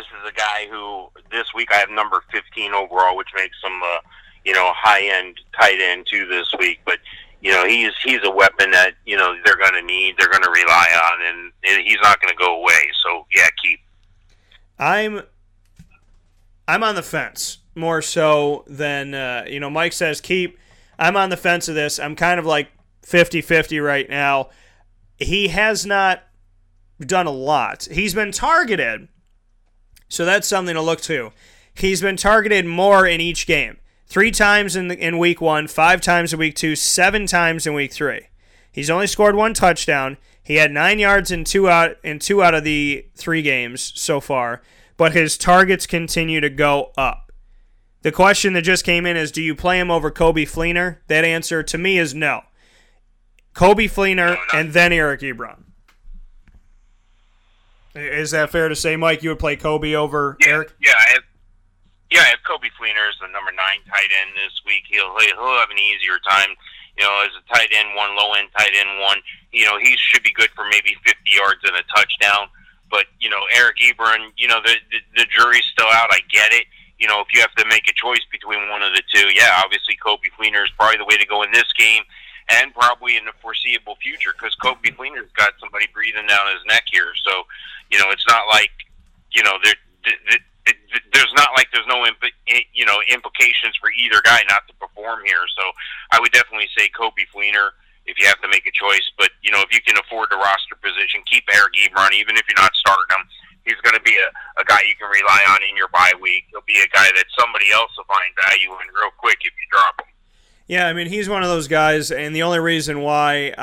is a guy who this week I have number 15 overall, which makes him high end tight end too this week. But he's a weapon that they're going to need, they're going to rely on, and he's not going to go away. So yeah, keep. I'm on the fence more so than Mike says keep. I'm on the fence of this. I'm kind of like 50-50 right now. He has not done a lot. He's been targeted, so that's something to look to. He's been targeted more in each game. 3 times in week 1, 5 times in week 2, 7 times in week 3. He's only scored 1 touchdown. He had 9 yards in two out of the 3 games so far, but his targets continue to go up. The question that just came in is, do you play him over Kobe Fleener? That answer to me is no. Kobe Fleener and then Eric Ebron. Is that fair to say, Mike? You would play Kobe over Eric? Yeah, I have Kobe Fleener as the number 9 tight end this week. He'll have an easier time, as a tight end one, low end tight end one. He should be good for maybe 50 yards and a touchdown. But Eric Ebron, the jury's still out. I get it. If you have to make a choice between one of the two, yeah, obviously Kobe Fleener is probably the way to go in this game. And probably in the foreseeable future, because Kobe Fleener's got somebody breathing down his neck here. So, it's not like, there's no implications for either guy not to perform here. So I would definitely say Kobe Fleener if you have to make a choice. But, if you can afford the roster position, keep Eric Ebron, even if you're not starting him. He's going to be a guy you can rely on in your bye week. He'll be a guy that somebody else will find value in real quick if you drop him. Yeah, I mean, he's one of those guys, and the only reason why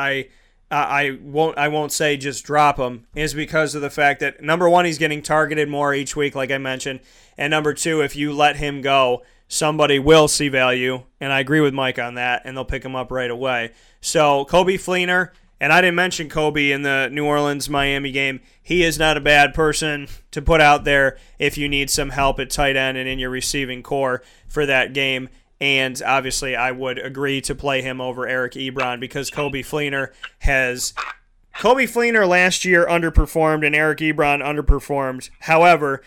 I won't say just drop him is because of the fact that, number 1, he's getting targeted more each week, like I mentioned, and number 2, if you let him go, somebody will see value, and I agree with Mike on that, and they'll pick him up right away. So Kobe Fleener, and I didn't mention Kobe in the New Orleans-Miami game, he is not a bad person to put out there if you need some help at tight end and in your receiving core for that game. And obviously, I would agree to play him over Eric Ebron because Kobe Fleener last year underperformed and Eric Ebron underperformed. However,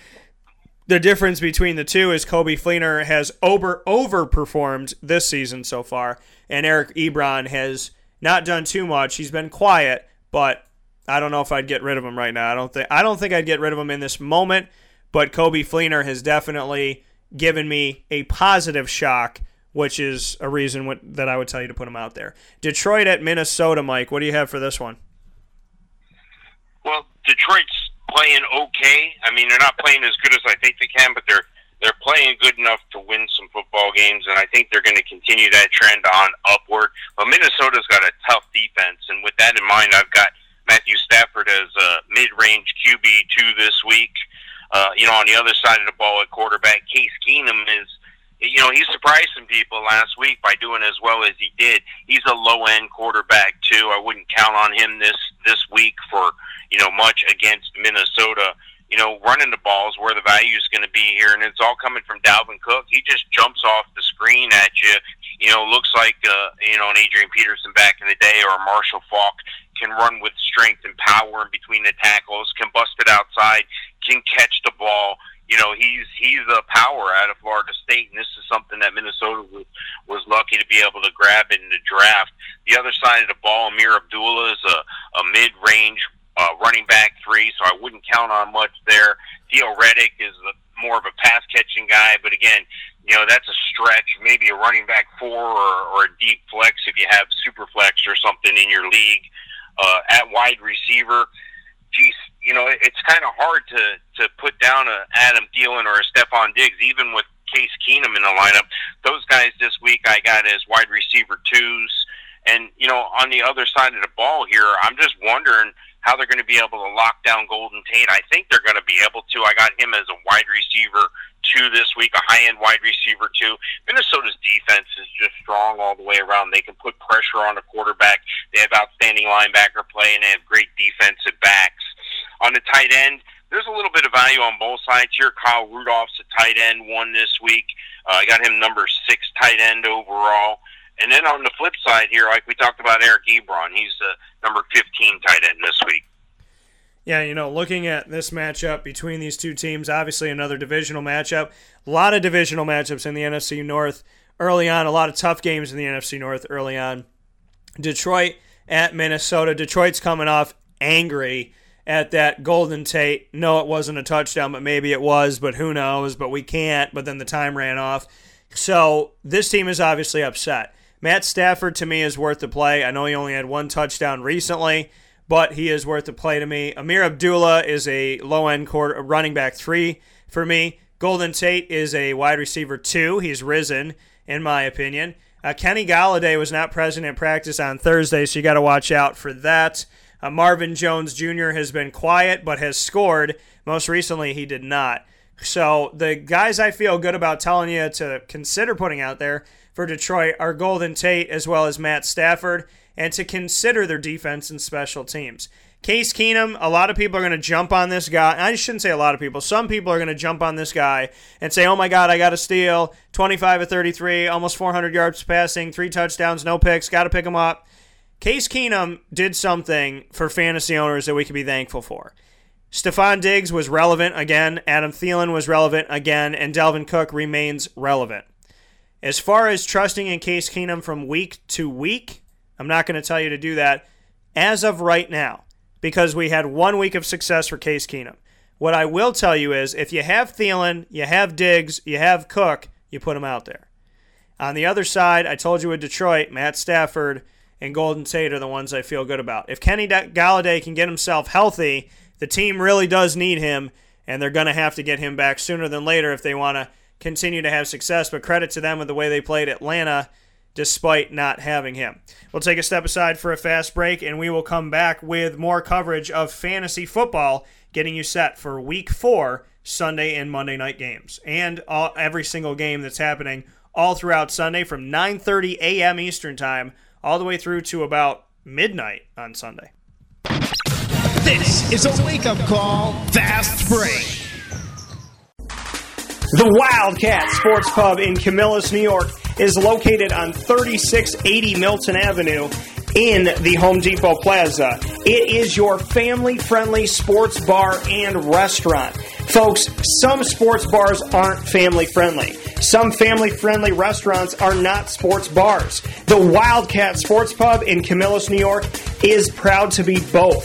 the difference between the two is Kobe Fleener has overperformed this season so far, and Eric Ebron has not done too much. He's been quiet, but I don't know if I'd get rid of him right now. I don't think I'd get rid of him in this moment, but Kobe Fleener has definitely given me a positive shock, which is a reason that I would tell you to put him out there. Detroit at Minnesota, Mike, what do you have for this one? Well, Detroit's playing okay. I mean, they're not playing as good as I think they can, but they're playing good enough to win some football games, and I think they're going to continue that trend on upward. But Minnesota's got a tough defense, and with that in mind, I've got Matthew Stafford as a mid-range QB2 this week. On the other side of the ball at quarterback, Case Keenum is, he surprised some people last week by doing as well as he did. He's a low-end quarterback, too. I wouldn't count on him this week for, much against Minnesota. Running the ball is where the value is going to be here, and it's all coming from Dalvin Cook. He just jumps off the screen at you. Looks like, an Adrian Peterson back in the day or a Marshall Faulk, can run with strength and power in between the tackles, can bust it outside, can catch the ball. He's a power out of Florida State, and this is something that Minnesota was lucky to be able to grab in the draft. The other side of the ball, Amir Abdullah is a mid-range running back 3, so I wouldn't count on much there. Theo Riddick is more of a pass-catching guy, but again, that's a stretch, maybe a running back 4 or a deep flex if you have super flex or something in your league. At wide receiver, geez, it's kind of hard to put down a Adam Thielen or a Stephon Diggs, even with Case Keenum in the lineup. Those guys this week I got as wide receiver 2s. And, on the other side of the ball here, I'm just wondering how they're going to be able to lock down Golden Tate. I think they're going to be able to. I got him as a wide receiver 2 this week, a high-end wide receiver 2. Minnesota's defense is just strong all the way around. They can put pressure on the quarterback. They have outstanding linebacker play, and they have great defensive backs. On the tight end, there's a little bit of value on both sides here. Kyle Rudolph's a tight end 1 this week. I got him number 6 tight end overall. And then on the flip side here, like we talked about Eric Ebron, he's the number 15 tight end this week. Yeah, looking at this matchup between these two teams, obviously another divisional matchup. A lot of divisional matchups in the NFC North early on, a lot of tough games in the NFC North early on. Detroit at Minnesota. Detroit's coming off angry at that Golden Tate. No, it wasn't a touchdown, but maybe it was, but who knows, but we can't, but then the time ran off. So this team is obviously upset. Matt Stafford, to me, is worth the play. I know he only had 1 touchdown recently, but he is worth the play to me. Amir Abdullah is a low-end running back 3 for me. Golden Tate is a wide receiver 2. He's risen, in my opinion. Kenny Golladay was not present in practice on Thursday, so you got to watch out for that. Marvin Jones Jr. has been quiet but has scored. Most recently, he did not. So the guys I feel good about telling you to consider putting out there for Detroit are Golden Tate as well as Matt Stafford, and to consider their defense and special teams. Case Keenum, a lot of people are going to jump on this guy. I shouldn't say a lot of people. Some people are going to jump on this guy and say, oh, my God, I got a steal, 25 of 33, almost 400 yards passing, 3 touchdowns, no picks, got to pick him up. Case Keenum did something for fantasy owners that we can be thankful for. Stephon Diggs was relevant again, Adam Thielen was relevant again, and Dalvin Cook remains relevant. As far as trusting in Case Keenum from week to week, I'm not going to tell you to do that as of right now, because we had 1 week of success for Case Keenum. What I will tell you is if you have Thielen, you have Diggs, you have Cook, you put them out there. On the other side, I told you with Detroit, Matt Stafford and Golden Tate are the ones I feel good about. If Kenny Golladay can get himself healthy, the team really does need him, and they're going to have to get him back sooner than later if they want to continue to have success, but credit to them with the way they played Atlanta despite not having him. We'll take a step aside for a fast break, and we will come back with more coverage of fantasy football, getting you set for Week 4 Sunday and Monday night games, and every single game that's happening all throughout Sunday from 9:30 a.m. Eastern Time all the way through to about midnight on Sunday. This is a wake-up call fast break. The Wildcat Sports Pub in Camillus, New York is located on 3680 Milton Avenue in the Home Depot Plaza. It is your family-friendly sports bar and restaurant. Folks, some sports bars aren't family-friendly. Some family-friendly restaurants are not sports bars. The Wildcat Sports Pub in Camillus, New York, is proud to be both.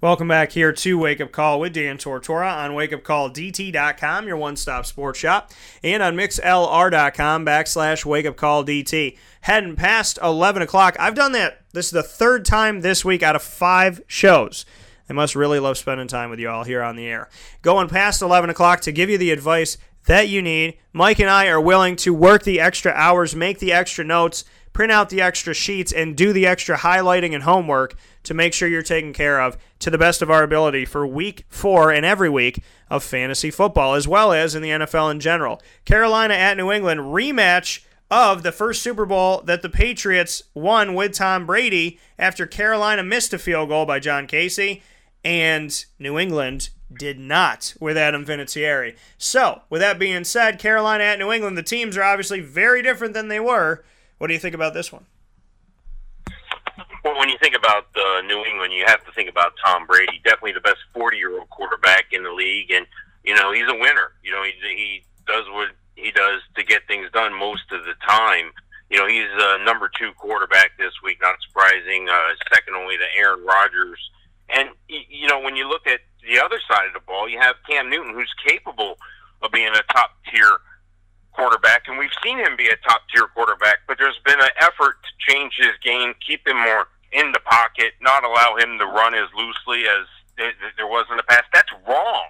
Welcome back here to Wake Up Call with Dan Tortora on WakeUpCallDT.com, your one-stop sports shop, and on MixLR.com/WakeUpCallDT. Heading past 11 o'clock. I've done that. This is the third time this week out of 5 shows. I must really love spending time with you all here on the air. Going past 11 o'clock to give you the advice that you need. Mike and I are willing to work the extra hours, make the extra notes, print out the extra sheets, and do the extra highlighting and homework to make sure you're taken care of to the best of our ability for Week 4 and every week of fantasy football, as well as in the NFL in general. Carolina at New England, rematch of the first Super Bowl that the Patriots won with Tom Brady after Carolina missed a field goal by John Casey, and New England did not with Adam Vinatieri. So, with that being said, Carolina at New England, the teams are obviously very different than they were. What do you think about this one? Well, when you think about New England, you have to think about Tom Brady, definitely the best 40-year-old quarterback in the league, and you know he's a winner. You know he does what he does to get things done most of the time. You know he's number 2 quarterback this week, not surprising, second only to Aaron Rodgers. And you know when you look at the other side of the ball, you have Cam Newton, who's capable of being a top-tier quarterback, and we've seen him be a top-tier quarterback, but there's been an effort to change his game, keep him more in the pocket, not allow him to run as loosely as there was in the past. That's wrong.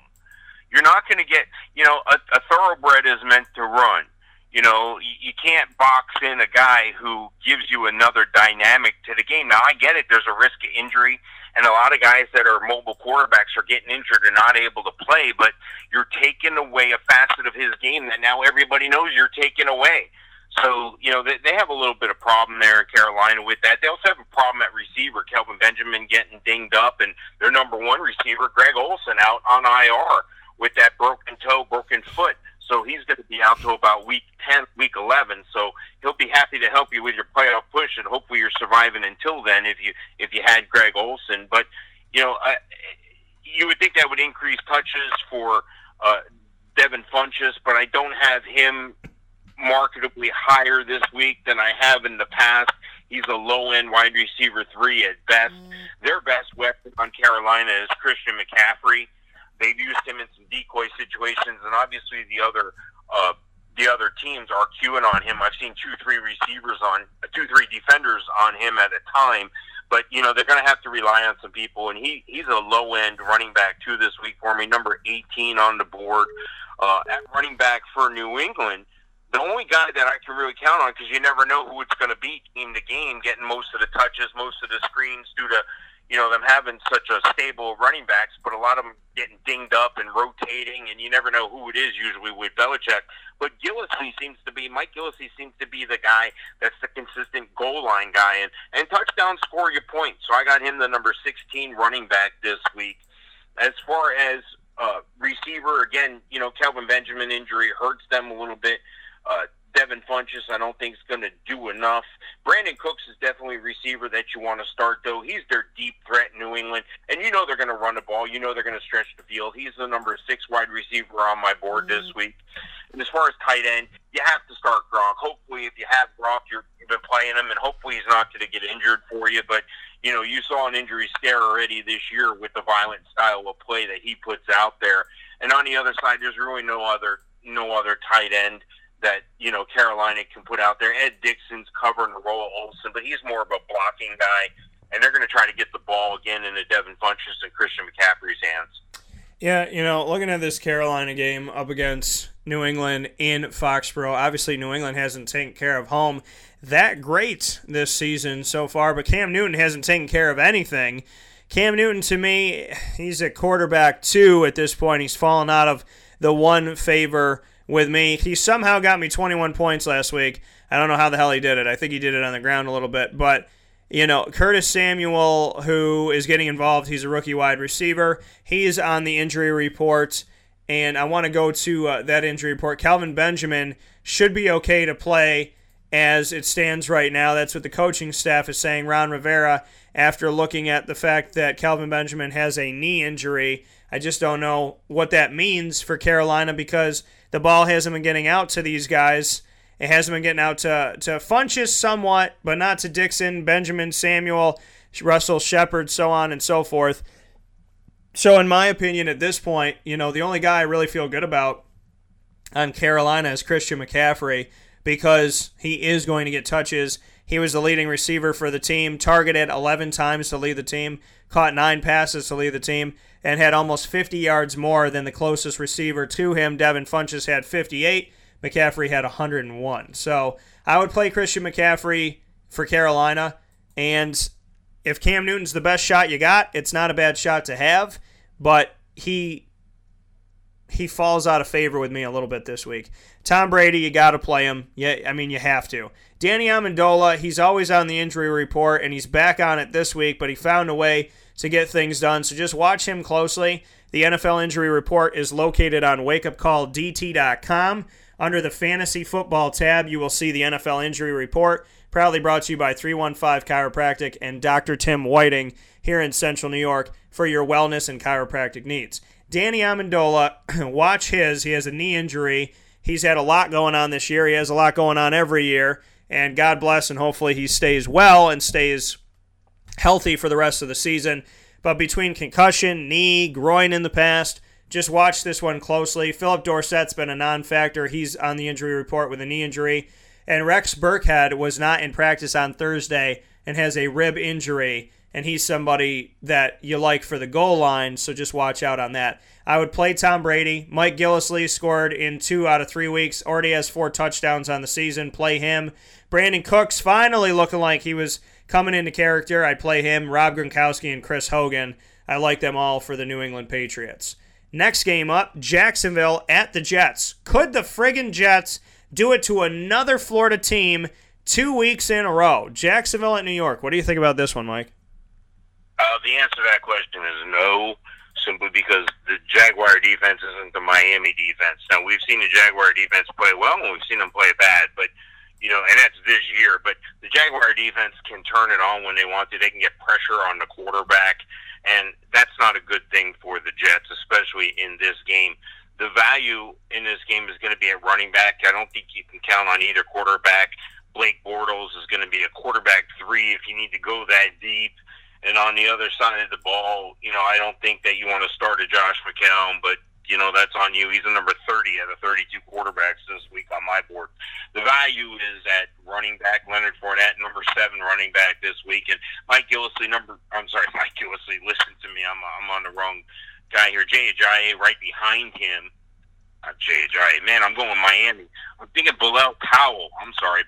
You're not going to get, you know, a thoroughbred is meant to run. You know, you can't box in a guy who gives you another dynamic to the game. Now, I get it. There's a risk of injury, and a lot of guys that are mobile quarterbacks are getting injured and not able to play, but you're taking away a facet of his game that now everybody knows you're taking away. So, you know, they have a little bit of problem there in Carolina with that. They also have a problem at receiver, Kelvin Benjamin getting dinged up, and their number 1 receiver, Greg Olsen, out on IR with that broken toe, broken foot. So he's going to be out to about week 10, week 11. So he'll be happy to help you with your playoff push, and hopefully you're surviving until then if you had Greg Olsen. But, you know, you would think that would increase touches for Devin Funchess, but I don't have him marketably higher this week than I have in the past. He's a low-end wide receiver 3 at best. Their best weapon on Carolina is Christian McCaffrey. They've used him in some decoy situations, and obviously the other teams are queuing on him. I've seen 2-3 defenders on him at a time. But you know they're going to have to rely on some people, and he's a low end running back too this week for me, number 18 on the board at running back for New England. The only guy that I can really count on, because you never know who it's going to be in the game, getting most of the touches, most of the screens due to, you know, them having such a stable of running backs, but a lot of them getting dinged up and rotating, and you never know who it is usually with Belichick. But Mike Gillislee seems to be the guy that's the consistent goal line guy, and touchdowns score your points. So I got him the number 16 running back this week. As far as receiver, again, you know, Kelvin Benjamin injury hurts them a little bit. Devin Funchess, I don't think, is going to do enough. Brandon Cooks is definitely a receiver that you want to start, though. He's their deep threat in New England, and you know they're going to run the ball. You know they're going to stretch the field. He's the number 6 wide receiver on my board this week. And as far as tight end, you have to start Gronk. Hopefully, if you have Gronk, you've been playing him, and hopefully he's not going to get injured for you. But, you know, you saw an injury scare already this year with the violent style of play that he puts out there. And on the other side, there's really no other tight end that, you know, Carolina can put out there. Ed Dixon's covering the role of Olsen, but he's more of a blocking guy, and they're going to try to get the ball again into Devin Funchess and Christian McCaffrey's hands. Yeah, you know, looking at this Carolina game up against New England in Foxborough, obviously New England hasn't taken care of home that great this season so far, but Cam Newton hasn't taken care of anything. Cam Newton, to me, he's a quarterback two at this point. He's fallen out of the one favor with me. He somehow got me 21 points last week. I don't know how the hell he did it. I think he did it on the ground a little bit, but... You know, Curtis Samuel, who is getting involved, he's a rookie wide receiver. He is on the injury report, and I want to go to that injury report. Calvin Benjamin should be okay to play as it stands right now. That's what the coaching staff is saying. Ron Rivera, after looking at the fact that Calvin Benjamin has a knee injury, I just don't know what that means for Carolina because the ball hasn't been getting out to these guys. It hasn't been getting out to Funchess somewhat, but not to Dixon, Benjamin, Samuel, Russell Shepard, so on and so forth. So in my opinion at this point, you know, the only guy I really feel good about on Carolina is Christian McCaffrey because he is going to get touches. He was the leading receiver for the team, targeted 11 times to lead the team, caught 9 passes to lead the team, and had almost 50 yards more than the closest receiver to him. Devin Funchess had 58. McCaffrey had 101. So I would play Christian McCaffrey for Carolina. And if Cam Newton's the best shot you got, it's not a bad shot to have. But he falls out of favor with me a little bit this week. Tom Brady, you got to play him. Yeah, I mean, you have to. Danny Amendola, he's always on the injury report, and he's back on it this week, but he found a way to get things done. So just watch him closely. The NFL Injury Report is located on WakeUpCallDT.com. Under the Fantasy Football tab, you will see the NFL Injury Report, proudly brought to you by 315 Chiropractic and Dr. Tim Whiting here in Central New York for your wellness and chiropractic needs. Danny Amendola, watch his. He has a knee injury. He's had a lot going on this year. He has a lot going on every year, and God bless, and hopefully he stays well and stays healthy for the rest of the season. But between concussion, knee, groin in the past, just watch this one closely. Philip Dorsett's been a non-factor. He's on the injury report with a knee injury. And Rex Burkhead was not in practice on Thursday and has a rib injury. And he's somebody that you like for the goal line, so just watch out on that. I would play Tom Brady. Mike Gillislee scored in 2 out of 3 weeks. Already has 4 touchdowns on the season. Play him. Brandon Cooks finally looking like he was coming into character. I'd play him. Rob Gronkowski and Chris Hogan. I like them all for the New England Patriots. Next game up, Jacksonville at the Jets. Could the friggin' Jets do it to another Florida team 2 weeks in a row? Jacksonville at New York. What do you think about this one, Mike? The answer to that question is no, simply because the Jaguar defense isn't the Miami defense. Now, we've seen the Jaguar defense play well, and we've seen them play bad, but, you know, and that's this year. But the Jaguar defense can turn it on when they want to. They can get pressure on the quarterback. And that's not a good thing for the Jets, especially in this game. The value in this game is going to be at running back. I don't think you can count on either quarterback. Blake Bortles is going to be a quarterback three if you need to go that deep. And on the other side of the ball, you know, I don't think that you want to start a Josh McCown, but, you know, that's on you. He's a number 30 out of 32 quarterbacks this week on my board. The value is at running back, Leonard Fournette, number 7 running back this week. And Mike Gillislee, Jay Ajayi right behind him. Jay Ajayi, man, I'm going Miami. I'm thinking Bilal Powell.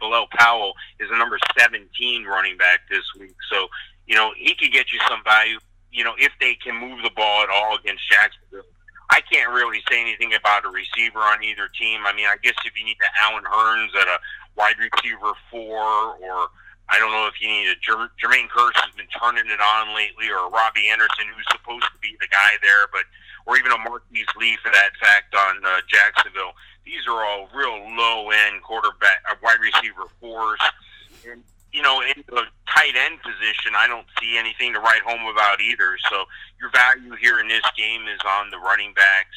Bilal Powell is a number 17 running back this week. So, you know, he could get you some value, you know, if they can move the ball at all against Jacksonville. I can't really say anything about a receiver on either team. I mean, I guess if you need the Allen Hurns at a wide receiver 4, or I don't know if you need a Jermaine Kearse has been turning it on lately, or a Robbie Anderson who's supposed to be the guy there, but or even a Marquise Lee for that fact on Jacksonville. These are all real low-end quarterback, wide receiver 4s. And, you know, in the tight end position, I don't see anything to write home about either. So your value here in this game is on the running backs,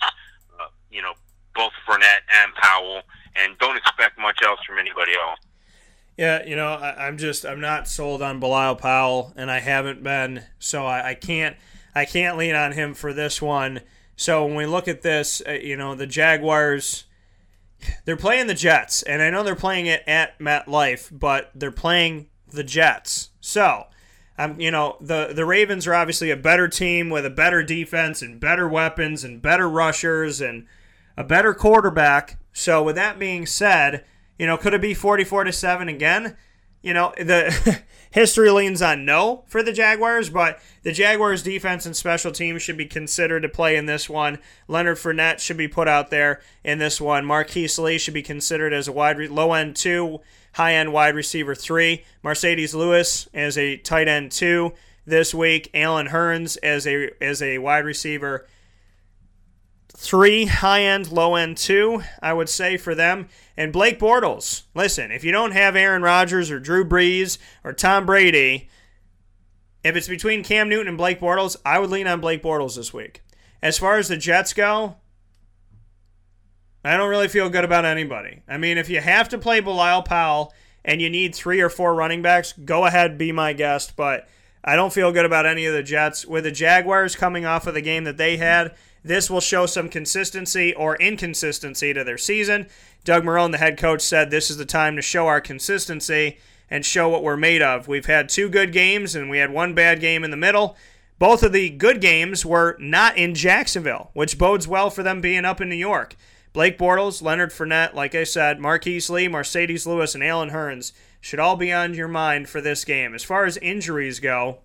you know, both Fournette and Powell, and don't expect much else from anybody else. Yeah, you know, I'm not sold on Bilal Powell, and I haven't been, so I can't lean on him for this one. So when we look at this, you know, the Jaguars They're playing the Jets, and I know they're playing it at MetLife, but they're playing the Jets. So, you know, the Ravens are obviously a better team with a better defense and better weapons and better rushers and a better quarterback. So, with that being said, you know, could it be 44-7 again? You know, the history leans on no for the Jaguars, but the Jaguars' defense and special teams should be considered to play in this one. Leonard Fournette should be put out there in this one. Marquise Lee should be considered as a low-end 2, high-end wide receiver 3. Mercedes Lewis as a tight end 2 this week. Allen Hurns as a wide receiver 3, high-end, low-end 2, I would say, for them. And Blake Bortles, listen, if you don't have Aaron Rodgers or Drew Brees or Tom Brady, if it's between Cam Newton and Blake Bortles, I would lean on Blake Bortles this week. As far as the Jets go, I don't really feel good about anybody. I mean, if you have to play Bilal Powell and you need 3 or 4 running backs, go ahead, be my guest, but I don't feel good about any of the Jets. With the Jaguars coming off of the game that they had, this will show some consistency or inconsistency to their season. Doug Marrone, the head coach, said this is the time to show our consistency and show what we're made of. We've had 2 good games and we had 1 bad game in the middle. Both of the good games were not in Jacksonville, which bodes well for them being up in New York. Blake Bortles, Leonard Fournette, like I said, Marquise Lee, Mercedes Lewis, and Allen Hurns should all be on your mind for this game. As far as injuries go,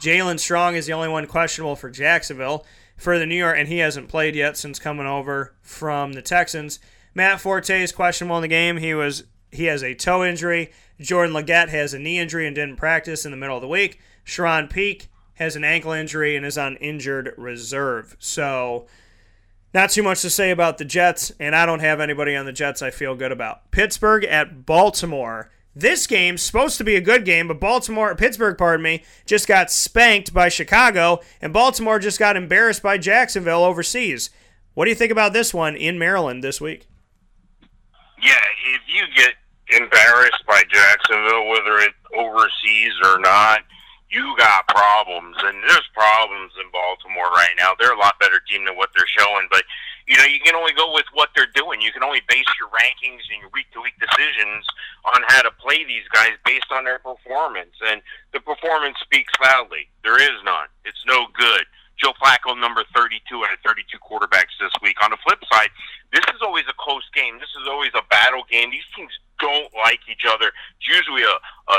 Jalen Strong is the only one questionable for Jacksonville. For the New York, and he hasn't played yet since coming over from the Texans. Matt Forte is questionable in the game. He has a toe injury. Jordan Leggett has a knee injury and didn't practice in the middle of the week. Sharon Peak has an ankle injury and is on injured reserve. So, not too much to say about the Jets, and I don't have anybody on the Jets I feel good about. Pittsburgh at Baltimore. This game's supposed to be a good game, but Pittsburgh just got spanked by Chicago, and Baltimore just got embarrassed by Jacksonville overseas. What do you think about this one in Maryland this week? Yeah, if you get embarrassed by Jacksonville, whether it's overseas or not, you got problems, and there's problems in Baltimore right now. They're a lot better team than what they're showing, but you know, you can only go with what they're doing. You can only base your rankings and your week-to-week decisions on how to play these guys based on their performance. And the performance speaks loudly. There is none. It's no good. Joe Flacco, number 32 out of 32 quarterbacks this week. On the flip side, this is always a close game. This is always a battle game. These teams don't like each other. It's usually a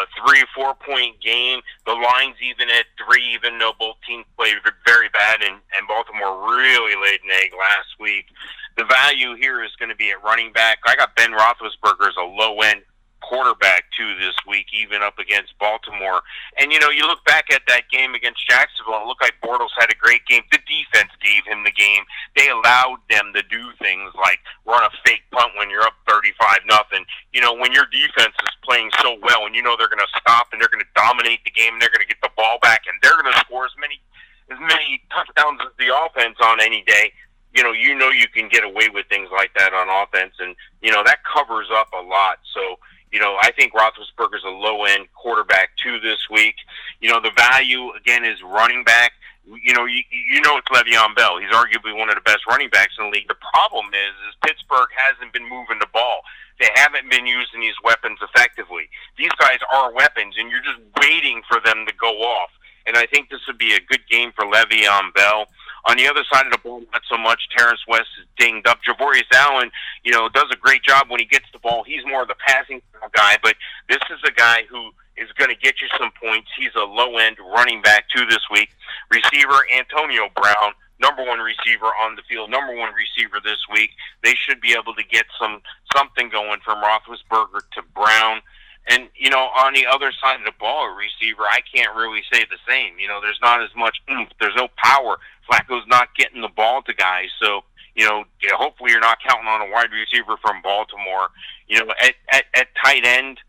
3-4 point game. The line's even at 3, even though both teams played very bad, and Baltimore really laid an egg last week. The value here is going to be at running back. I got Ben Roethlisberger as a low-end quarterback, too, this week, even up against Baltimore. And, you know, you look back at that game against Jacksonville, and it looked like Bortles had a great game. The defense gave him the game. They allowed them to do things like run a fake punt when you're up 35-0. You know, when your defense is playing so well and you know they're going to stop and they're going to dominate the game and they're going to get the ball back and they're going to score as many touchdowns as the offense on any day, you know you can get away with things like that on offense. And, you know, that covers up a lot. So, you know, I think Roethlisberger's a low-end quarterback, too, this week. You know, the value, again, is running back. You know it's Le'Veon Bell. He's arguably one of the best running backs in the league. The problem is Pittsburgh hasn't been moving the ball. They haven't been using these weapons effectively. These guys are weapons, and you're just waiting for them to go off. And I think this would be a good game for Le'Veon Bell. On the other side of the ball, not so much. Terrence West is dinged up. Javorius Allen, you know, does a great job when he gets the ball. He's more of the passing guy, but this is a guy who is going to get you some points. He's a low-end running back, too, this week. Receiver Antonio Brown, number one receiver on the field, number one receiver this week. They should be able to get something going from Roethlisberger to Brown. And, you know, on the other side of the ball, a receiver, I can't really say the same. You know, there's not as much oomph. There's no power. Flacco's not getting the ball to guys. So, you know, hopefully you're not counting on a wide receiver from Baltimore. You know, at tight end,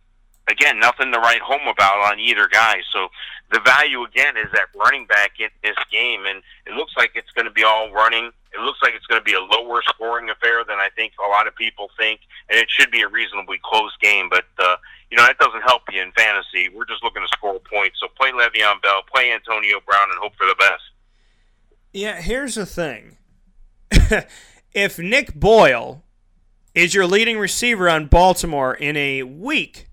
again, nothing to write home about on either guy. So the value, again, is that running back in this game. And it looks like it's going to be all running. It looks like it's going to be a lower scoring affair than I think a lot of people think. And it should be a reasonably close game. But, you know, that doesn't help you in fantasy. We're just looking to score points. So play Le'Veon Bell, play Antonio Brown, and hope for the best. Yeah, here's the thing. If Nick Boyle is your leading receiver on Baltimore in a week.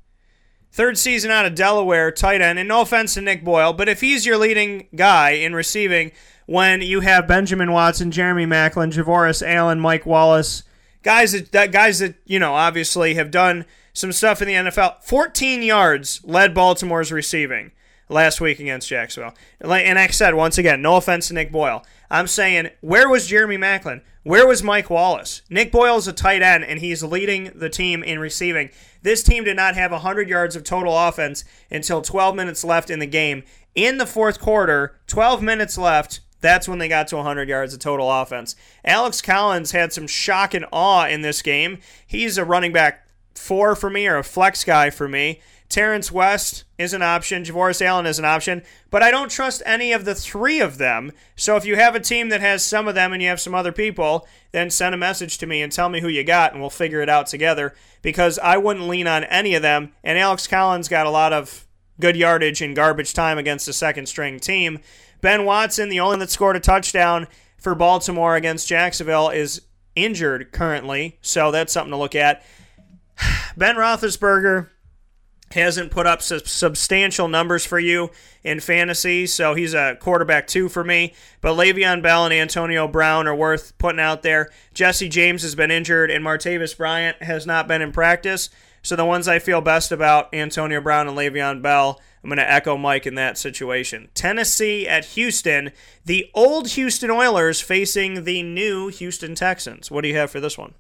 Third season out of Delaware, tight end, and no offense to Nick Boyle, but if he's your leading guy in receiving when you have Benjamin Watson, Jeremy Maclin, Javoris Allen, Mike Wallace, guys that you know obviously have done some stuff in the NFL, 14 yards led Baltimore's receiving last week against Jacksonville. And I said, once again, no offense to Nick Boyle. I'm saying, where was Jeremy Maclin? Where was Mike Wallace? Nick Boyle's a tight end, and he's leading the team in receiving. This team did not have 100 yards of total offense until 12 minutes left in the game. In the fourth quarter, 12 minutes left, that's when they got to 100 yards of total offense. Alex Collins had some shock and awe in this game. He's a running back 4 for me, or a flex guy for me. Terrence West is an option. Javoris Allen is an option. But I don't trust any of the three of them. So if you have a team that has some of them and you have some other people, then send a message to me and tell me who you got, and we'll figure it out together, because I wouldn't lean on any of them. And Alex Collins got a lot of good yardage in garbage time against a second-string team. Ben Watson, the only one that scored a touchdown for Baltimore against Jacksonville, is injured currently. So that's something to look at. Ben Roethlisberger hasn't put up substantial numbers for you in fantasy, so he's a quarterback 2 for me. But Le'Veon Bell and Antonio Brown are worth putting out there. Jesse James has been injured, and Martavis Bryant has not been in practice. So the ones I feel best about, Antonio Brown and Le'Veon Bell, I'm going to echo Mike in that situation. Tennessee at Houston, the old Houston Oilers facing the new Houston Texans. What do you have for this one?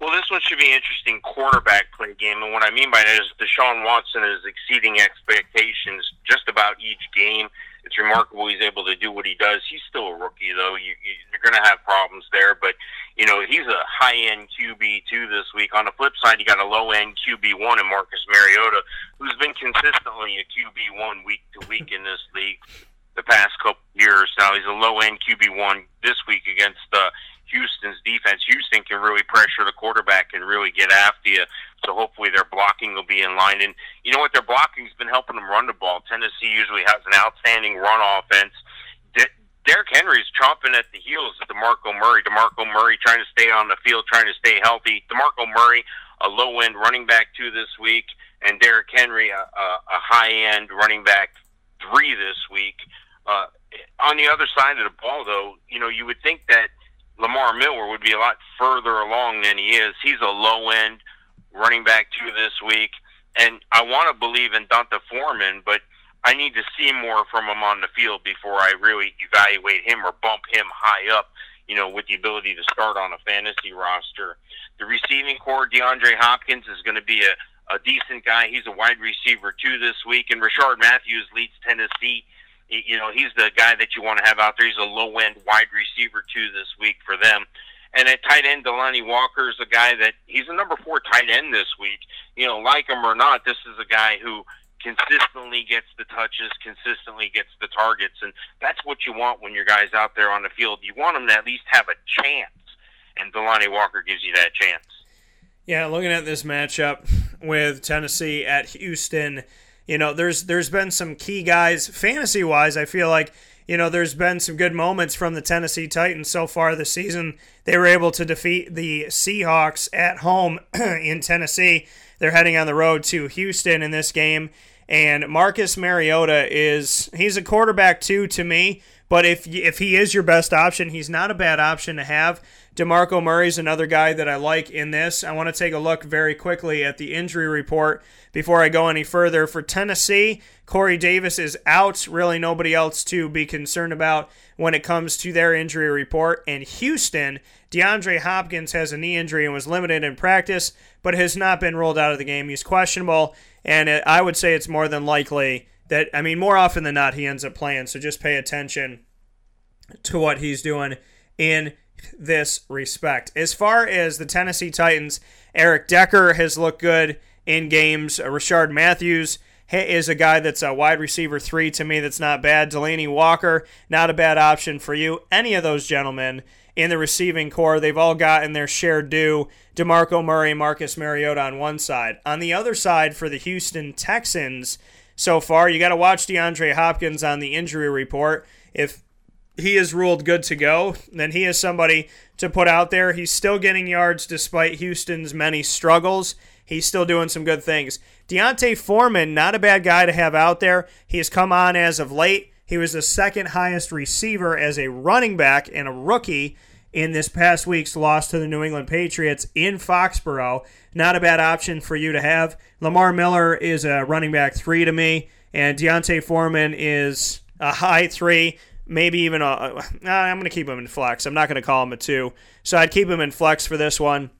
Well, this one should be an interesting quarterback play game, and what I mean by that is Deshaun Watson is exceeding expectations just about each game. It's remarkable he's able to do what he does. He's still a rookie, though. You're going to have problems there, but, you know, he's a high-end QB2 this week. On the flip side, you got a low-end QB1 in Marcus Mariota, who's been consistently a QB1 week to week in this league the past couple years. Now he's a low-end QB1 this week against Houston's defense. Houston can really pressure the quarterback and really get after you. So hopefully their blocking will be in line. And you know what? Their blocking's been helping them run the ball. Tennessee usually has an outstanding run offense. Derrick Henry's chomping at the heels of DeMarco Murray. DeMarco Murray trying to stay on the field, trying to stay healthy. DeMarco Murray, a low-end running back 2 this week, and Derrick Henry, a high-end running back 3 this week. On the other side of the ball, though, you know, you would think that Lamar Miller would be a lot further along than he is. He's a low-end running back 2 this week, and I want to believe in Donta Foreman, but I need to see more from him on the field before I really evaluate him or bump him high up, you know, with the ability to start on a fantasy roster. The receiving core, DeAndre Hopkins is going to be a decent guy. He's a wide receiver 2 this week, and Rashard Matthews leads Tennessee. You know, he's the guy that you want to have out there. He's a low-end wide receiver 2 this week for them. And at tight end, Delanie Walker is a guy that he's a number 4 tight end this week. You know, like him or not, this is a guy who consistently gets the touches, consistently gets the targets, and that's what you want when your guy's out there on the field. You want him to at least have a chance, and Delanie Walker gives you that chance. Yeah, looking at this matchup with Tennessee at Houston, you know, there's been some key guys fantasy-wise. I feel like, you know, there's been some good moments from the Tennessee Titans so far this season. They were able to defeat the Seahawks at home in Tennessee. They're heading on the road to Houston in this game. And Marcus Mariota he's a quarterback 2 to me, but if he is your best option, he's not a bad option to have. DeMarco Murray's another guy that I like in this. I want to take a look very quickly at the injury report before I go any further. For Tennessee, Corey Davis is out. Really nobody else to be concerned about when it comes to their injury report. And Houston, DeAndre Hopkins has a knee injury and was limited in practice, but has not been ruled out of the game. He's questionable, and I would say it's more than likely that, I mean, more often than not, he ends up playing. So just pay attention to what he's doing in this respect. As far as the Tennessee Titans, Eric Decker has looked good in games. Rashard Matthews is a guy that's a wide receiver 3 to me that's not bad. Delanie Walker, not a bad option for you. Any of those gentlemen in the receiving core, they've all gotten their share due. DeMarco Murray, Marcus Mariota on one side. On the other side for the Houston Texans so far, you got to watch DeAndre Hopkins on the injury report. If he is ruled good to go, then he is somebody to put out there. He's still getting yards despite Houston's many struggles. He's still doing some good things. Deontay Foreman, not a bad guy to have out there. He has come on as of late. He was the second highest receiver as a running back and a rookie in this past week's loss to the New England Patriots in Foxborough. Not a bad option for you to have. Lamar Miller is a running back 3 to me, and Deontay Foreman is a high 3. Maybe even I'm going to keep him in flex. I'm not going to call him a 2. So I'd keep him in flex for this one.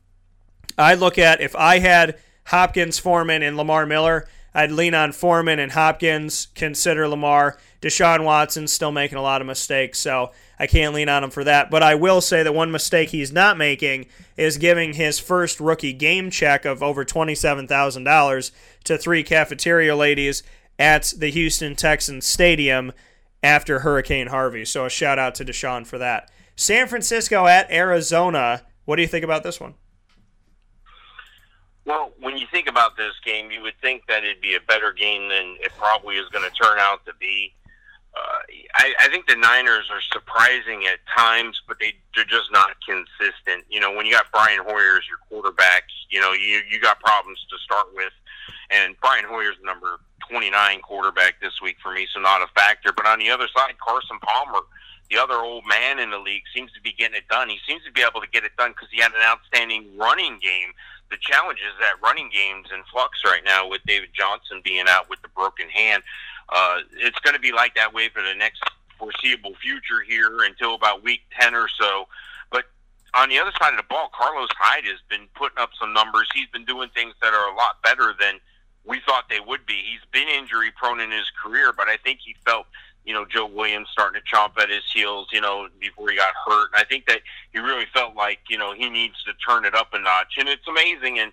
I'd look at, if I had Hopkins, Foreman, and Lamar Miller, I'd lean on Foreman and Hopkins, consider Lamar. Deshaun Watson's still making a lot of mistakes, so I can't lean on him for that. But I will say that one mistake he's not making is giving his first rookie game check of over $27,000 to 3 cafeteria ladies at the Houston Texans Stadium after Hurricane Harvey. So a shout-out to Deshaun for that. San Francisco at Arizona. What do you think about this one? Well, when you think about this game, you would think that it'd be a better game than it probably is going to turn out to be. I think the Niners are surprising at times, but they're just not consistent. You know, when you got Brian Hoyer as your quarterback, you know, you got problems to start with. And Brian Hoyer's the number 29 quarterback this week for me, so not a factor. But on the other side, Carson Palmer, the other old man in the league, seems to be getting it done. He seems to be able to get it done because he had an outstanding running game. The challenge is that running game's in flux right now with David Johnson being out with the broken hand. It's going to be like that way for the next foreseeable future here until about week 10 or so. But on the other side of the ball, Carlos Hyde has been putting up some numbers. He's been doing things that are a lot better than we thought they would be. He's been injury-prone in his career, but I think he felt, you know, Joe Williams starting to chomp at his heels, you know, before he got hurt. And I think that he really felt like, you know, he needs to turn it up a notch. And it's amazing and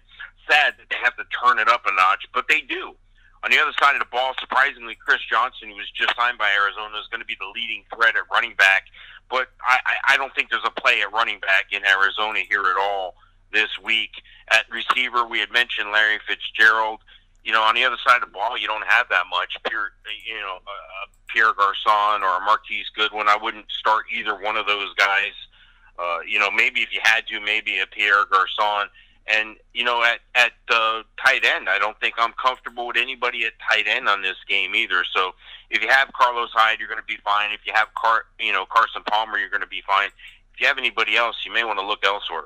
sad that they have to turn it up a notch, but they do. On the other side of the ball, surprisingly, Chris Johnson, who was just signed by Arizona, is going to be the leading threat at running back. But I don't think there's a play at running back in Arizona here at all this week. At receiver, we had mentioned Larry Fitzgerald. You know, on the other side of the ball, you don't have that much. Pierre Garçon or a Marquise Goodwin, I wouldn't start either one of those guys. You know, maybe if you had to, maybe a Pierre Garçon. And, you know, at tight end, I don't think I'm comfortable with anybody at tight end on this game either. So if you have Carlos Hyde, you're going to be fine. If you have Carson Palmer, you're going to be fine. If you have anybody else, you may want to look elsewhere.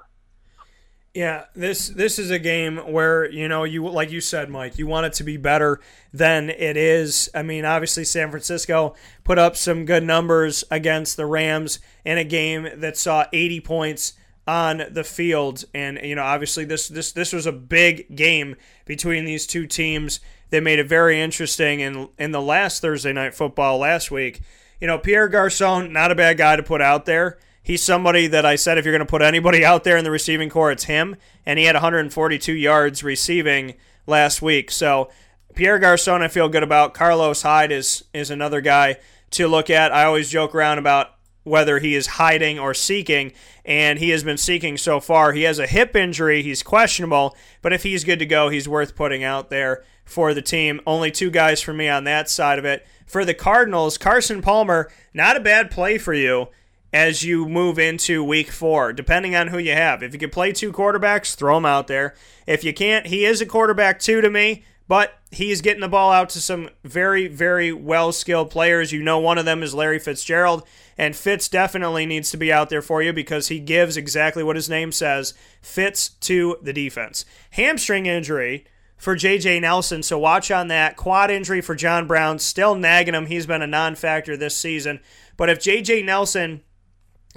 Yeah, this is a game where, you know, you, like you said, Mike, you want it to be better than it is. I mean, obviously San Francisco put up some good numbers against the Rams in a game that saw 80 points on the field. And, you know, obviously this was a big game between these two teams that made it very interesting in the last Thursday Night Football last week. You know, Pierre Garçon, not a bad guy to put out there. He's somebody that I said if you're going to put anybody out there in the receiving corps, it's him. And he had 142 yards receiving last week. So Pierre Garçon I feel good about. Carlos Hyde is another guy to look at. I always joke around about whether he is hiding or seeking, and he has been seeking so far. He has a hip injury. He's questionable. But if he's good to go, he's worth putting out there for the team. Only two guys for me on that side of it. For the Cardinals, Carson Palmer, not a bad play for you as you move into week 4, depending on who you have. If you can play two quarterbacks, throw him out there. If you can't, he is a quarterback 2 to me, but he's getting the ball out to some very, very well-skilled players. You know one of them is Larry Fitzgerald, and Fitz definitely needs to be out there for you because he gives exactly what his name says, Fitz to the defense. Hamstring injury for J.J. Nelson, so watch on that. Quad injury for John Brown, still nagging him. He's been a non-factor this season. But if J.J. Nelson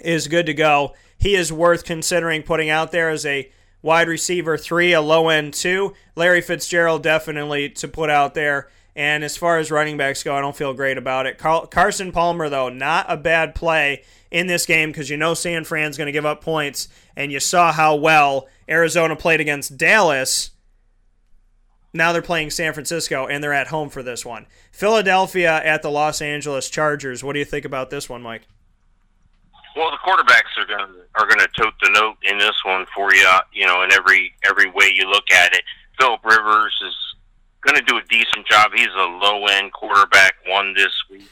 is good to go, he is worth considering putting out there as a wide receiver 3, a low end 2. Larry Fitzgerald definitely to put out there. And as far as running backs go, I don't feel great about it. Carson Palmer, though, not a bad play in this game because you know San Fran's going to give up points, and you saw how well Arizona played against Dallas. Now they're playing San Francisco, and they're at home for this one. Philadelphia at the Los Angeles Chargers. What do you think about this one, Mike? Well, the quarterbacks are going to tote the note in this one for you, you know, in every way you look at it. Phillip Rivers is going to do a decent job. He's a low-end quarterback 1 this week.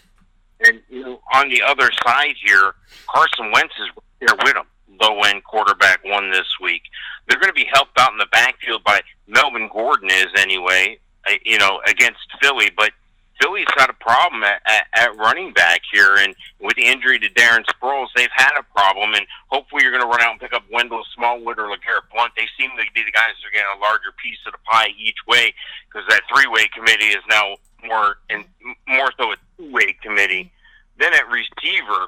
And, you know, on the other side here, Carson Wentz is there with him. Low-end quarterback one this week. They're going to be helped out in the backfield by Melvin Gordon is anyway, you know, against Philly. But Philly's got a problem at running back here. And with the injury to Darren Sproles, they've had a problem. And hopefully you're going to run out and pick up Wendell Smallwood or LeGarrette Blount. They seem to be the guys that are getting a larger piece of the pie each way because that three-way committee is now more so a two-way committee. Then at receiver,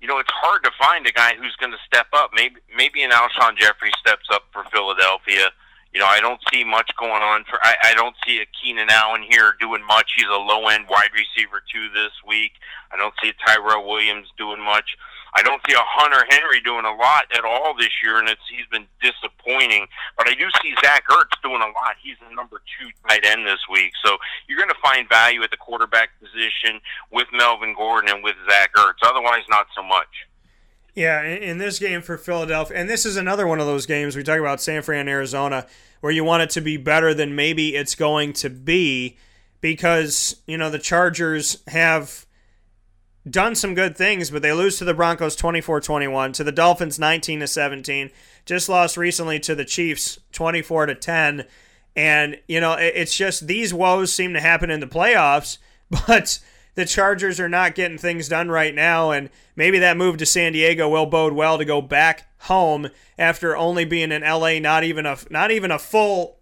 you know, it's hard to find a guy who's going to step up. Maybe an Alshon Jeffrey steps up for Philadelphia. You know, I don't see much going on. I don't see a Keenan Allen here doing much. He's a low-end wide receiver, too, this week. I don't see Tyrell Williams doing much. I don't see a Hunter Henry doing a lot at all this year, and he's been disappointing. But I do see Zach Ertz doing a lot. He's the number 2 tight end this week. So you're going to find value at the quarterback position with Melvin Gordon and with Zach Ertz. Otherwise, not so much. Yeah, in this game for Philadelphia, and this is another one of those games we talk about San Fran, Arizona, where you want it to be better than maybe it's going to be because, you know, the Chargers have done some good things, but they lose to the Broncos 24-21, to the Dolphins 19-17, just lost recently to the Chiefs 24-10. And, you know, it's just these woes seem to happen in the playoffs, but the Chargers are not getting things done right now, and maybe that move to San Diego will bode well to go back home after only being in L.A. not even a full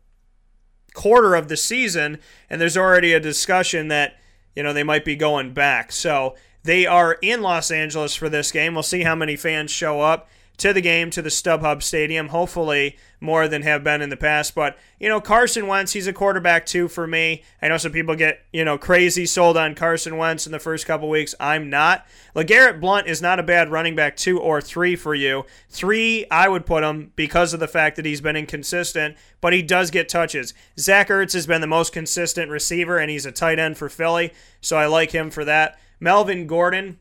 quarter of the season, and there's already a discussion that, you know, they might be going back. So they are in Los Angeles for this game. We'll see how many fans show up to the game, to the StubHub Stadium, hopefully more than have been in the past. But, you know, Carson Wentz, he's a quarterback too for me. I know some people get, you know, crazy sold on Carson Wentz in the first couple weeks. I'm not. LeGarrette Blount is not a bad running back 2 or 3 for you. 3, I would put him because of the fact that he's been inconsistent, but he does get touches. Zach Ertz has been the most consistent receiver, and he's a tight end for Philly, so I like him for that. Melvin Gordon,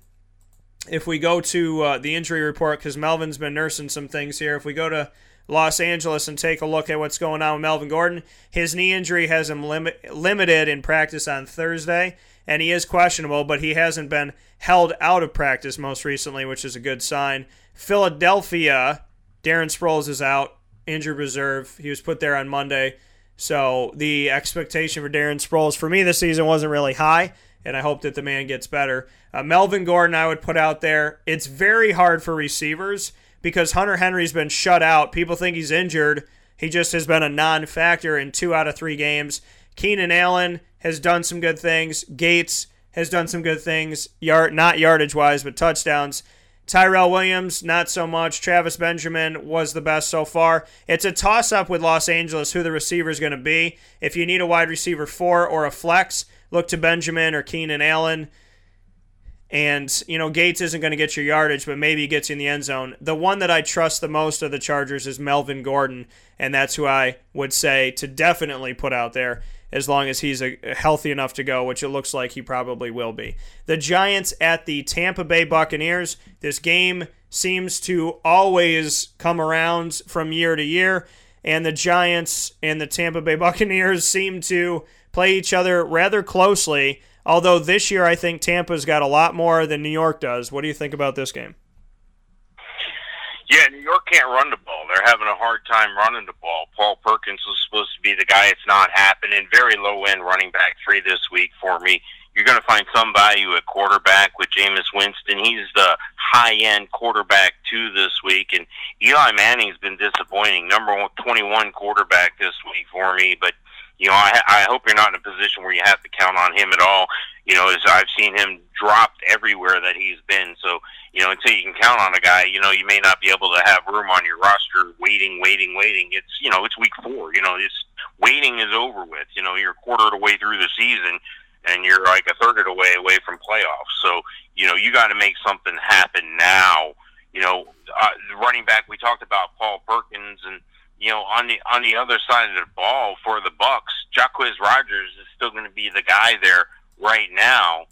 if we go to the injury report, because Melvin's been nursing some things here, if we go to Los Angeles and take a look at what's going on with Melvin Gordon, his knee injury has him limited in practice on Thursday, and he is questionable, but he hasn't been held out of practice most recently, which is a good sign. Philadelphia, Darren Sproles is out, injured reserve. He was put there on Monday, so the expectation for Darren Sproles for me this season wasn't really high, and I hope that the man gets better. Melvin Gordon, I would put out there. It's very hard for receivers because Hunter Henry's been shut out. People think he's injured. He just has been a non-factor in 2 out of 3 games. Keenan Allen has done some good things. Gates has done some good things, not yardage-wise, but touchdowns. Tyrell Williams, not so much. Travis Benjamin was the best so far. It's a toss-up with Los Angeles who the receiver is going to be. If you need a wide receiver 4 or a flex, look to Benjamin or Keenan Allen. And, you know, Gates isn't going to get your yardage, but maybe he gets you in the end zone. The one that I trust the most of the Chargers is Melvin Gordon, and that's who I would say to definitely put out there as long as he's healthy enough to go, which it looks like he probably will be. The Giants at the Tampa Bay Buccaneers. This game seems to always come around from year to year, and the Giants and the Tampa Bay Buccaneers seem to play each other rather closely, although this year I think Tampa's got a lot more than New York does. What do you think about this game? Yeah, New York can't run the ball. They're having a hard time running the ball. Paul Perkins was supposed to be the guy. It's not happening. Very low-end running back 3 this week for me. You're going to find some value at quarterback with Jameis Winston. He's the high-end quarterback 2 this week, and Eli Manning's been disappointing. Number 21 quarterback this week for me, but you know, I hope you're not in a position where you have to count on him at all. You know, as I've seen him dropped everywhere that he's been. So, you know, until you can count on a guy, you know, you may not be able to have room on your roster waiting. It's, you know, it's week 4. You know, it's waiting is over with. You know, you're a quarter of the way through the season, and you're like a third of the way away from playoffs. So, you know, you got to make something happen now. You know, the running back, we talked about Paul Perkins, and you know, on the other side of the ball for the Bucs, Jacquizz Rodgers is still going to be the guy there right now.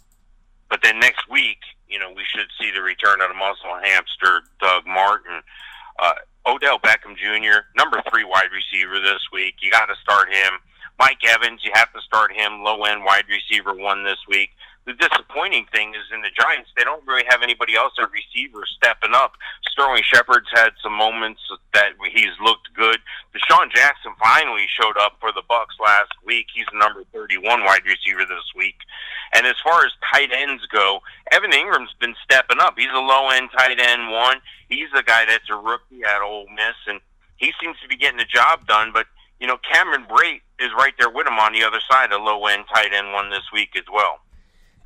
But then next week, you know, we should see the return of the muscle hamster, Doug Martin. Odell Beckham Jr., number 3 wide receiver this week. You got to start him. Mike Evans, you have to start him, low-end wide receiver 1 this week. The disappointing thing is in the Giants, they don't really have anybody else at receiver stepping up. Sterling Shepard's had some moments that he's looked good. DeSean Jackson finally showed up for the Bucks last week. He's the number 31 wide receiver this week. And as far as tight ends go, Evan Ingram's been stepping up. He's a low-end tight end one. He's a guy that's a rookie at Ole Miss, and he seems to be getting the job done. But, you know, Cameron Brate is right there with him on the other side, a low-end tight end one this week as well.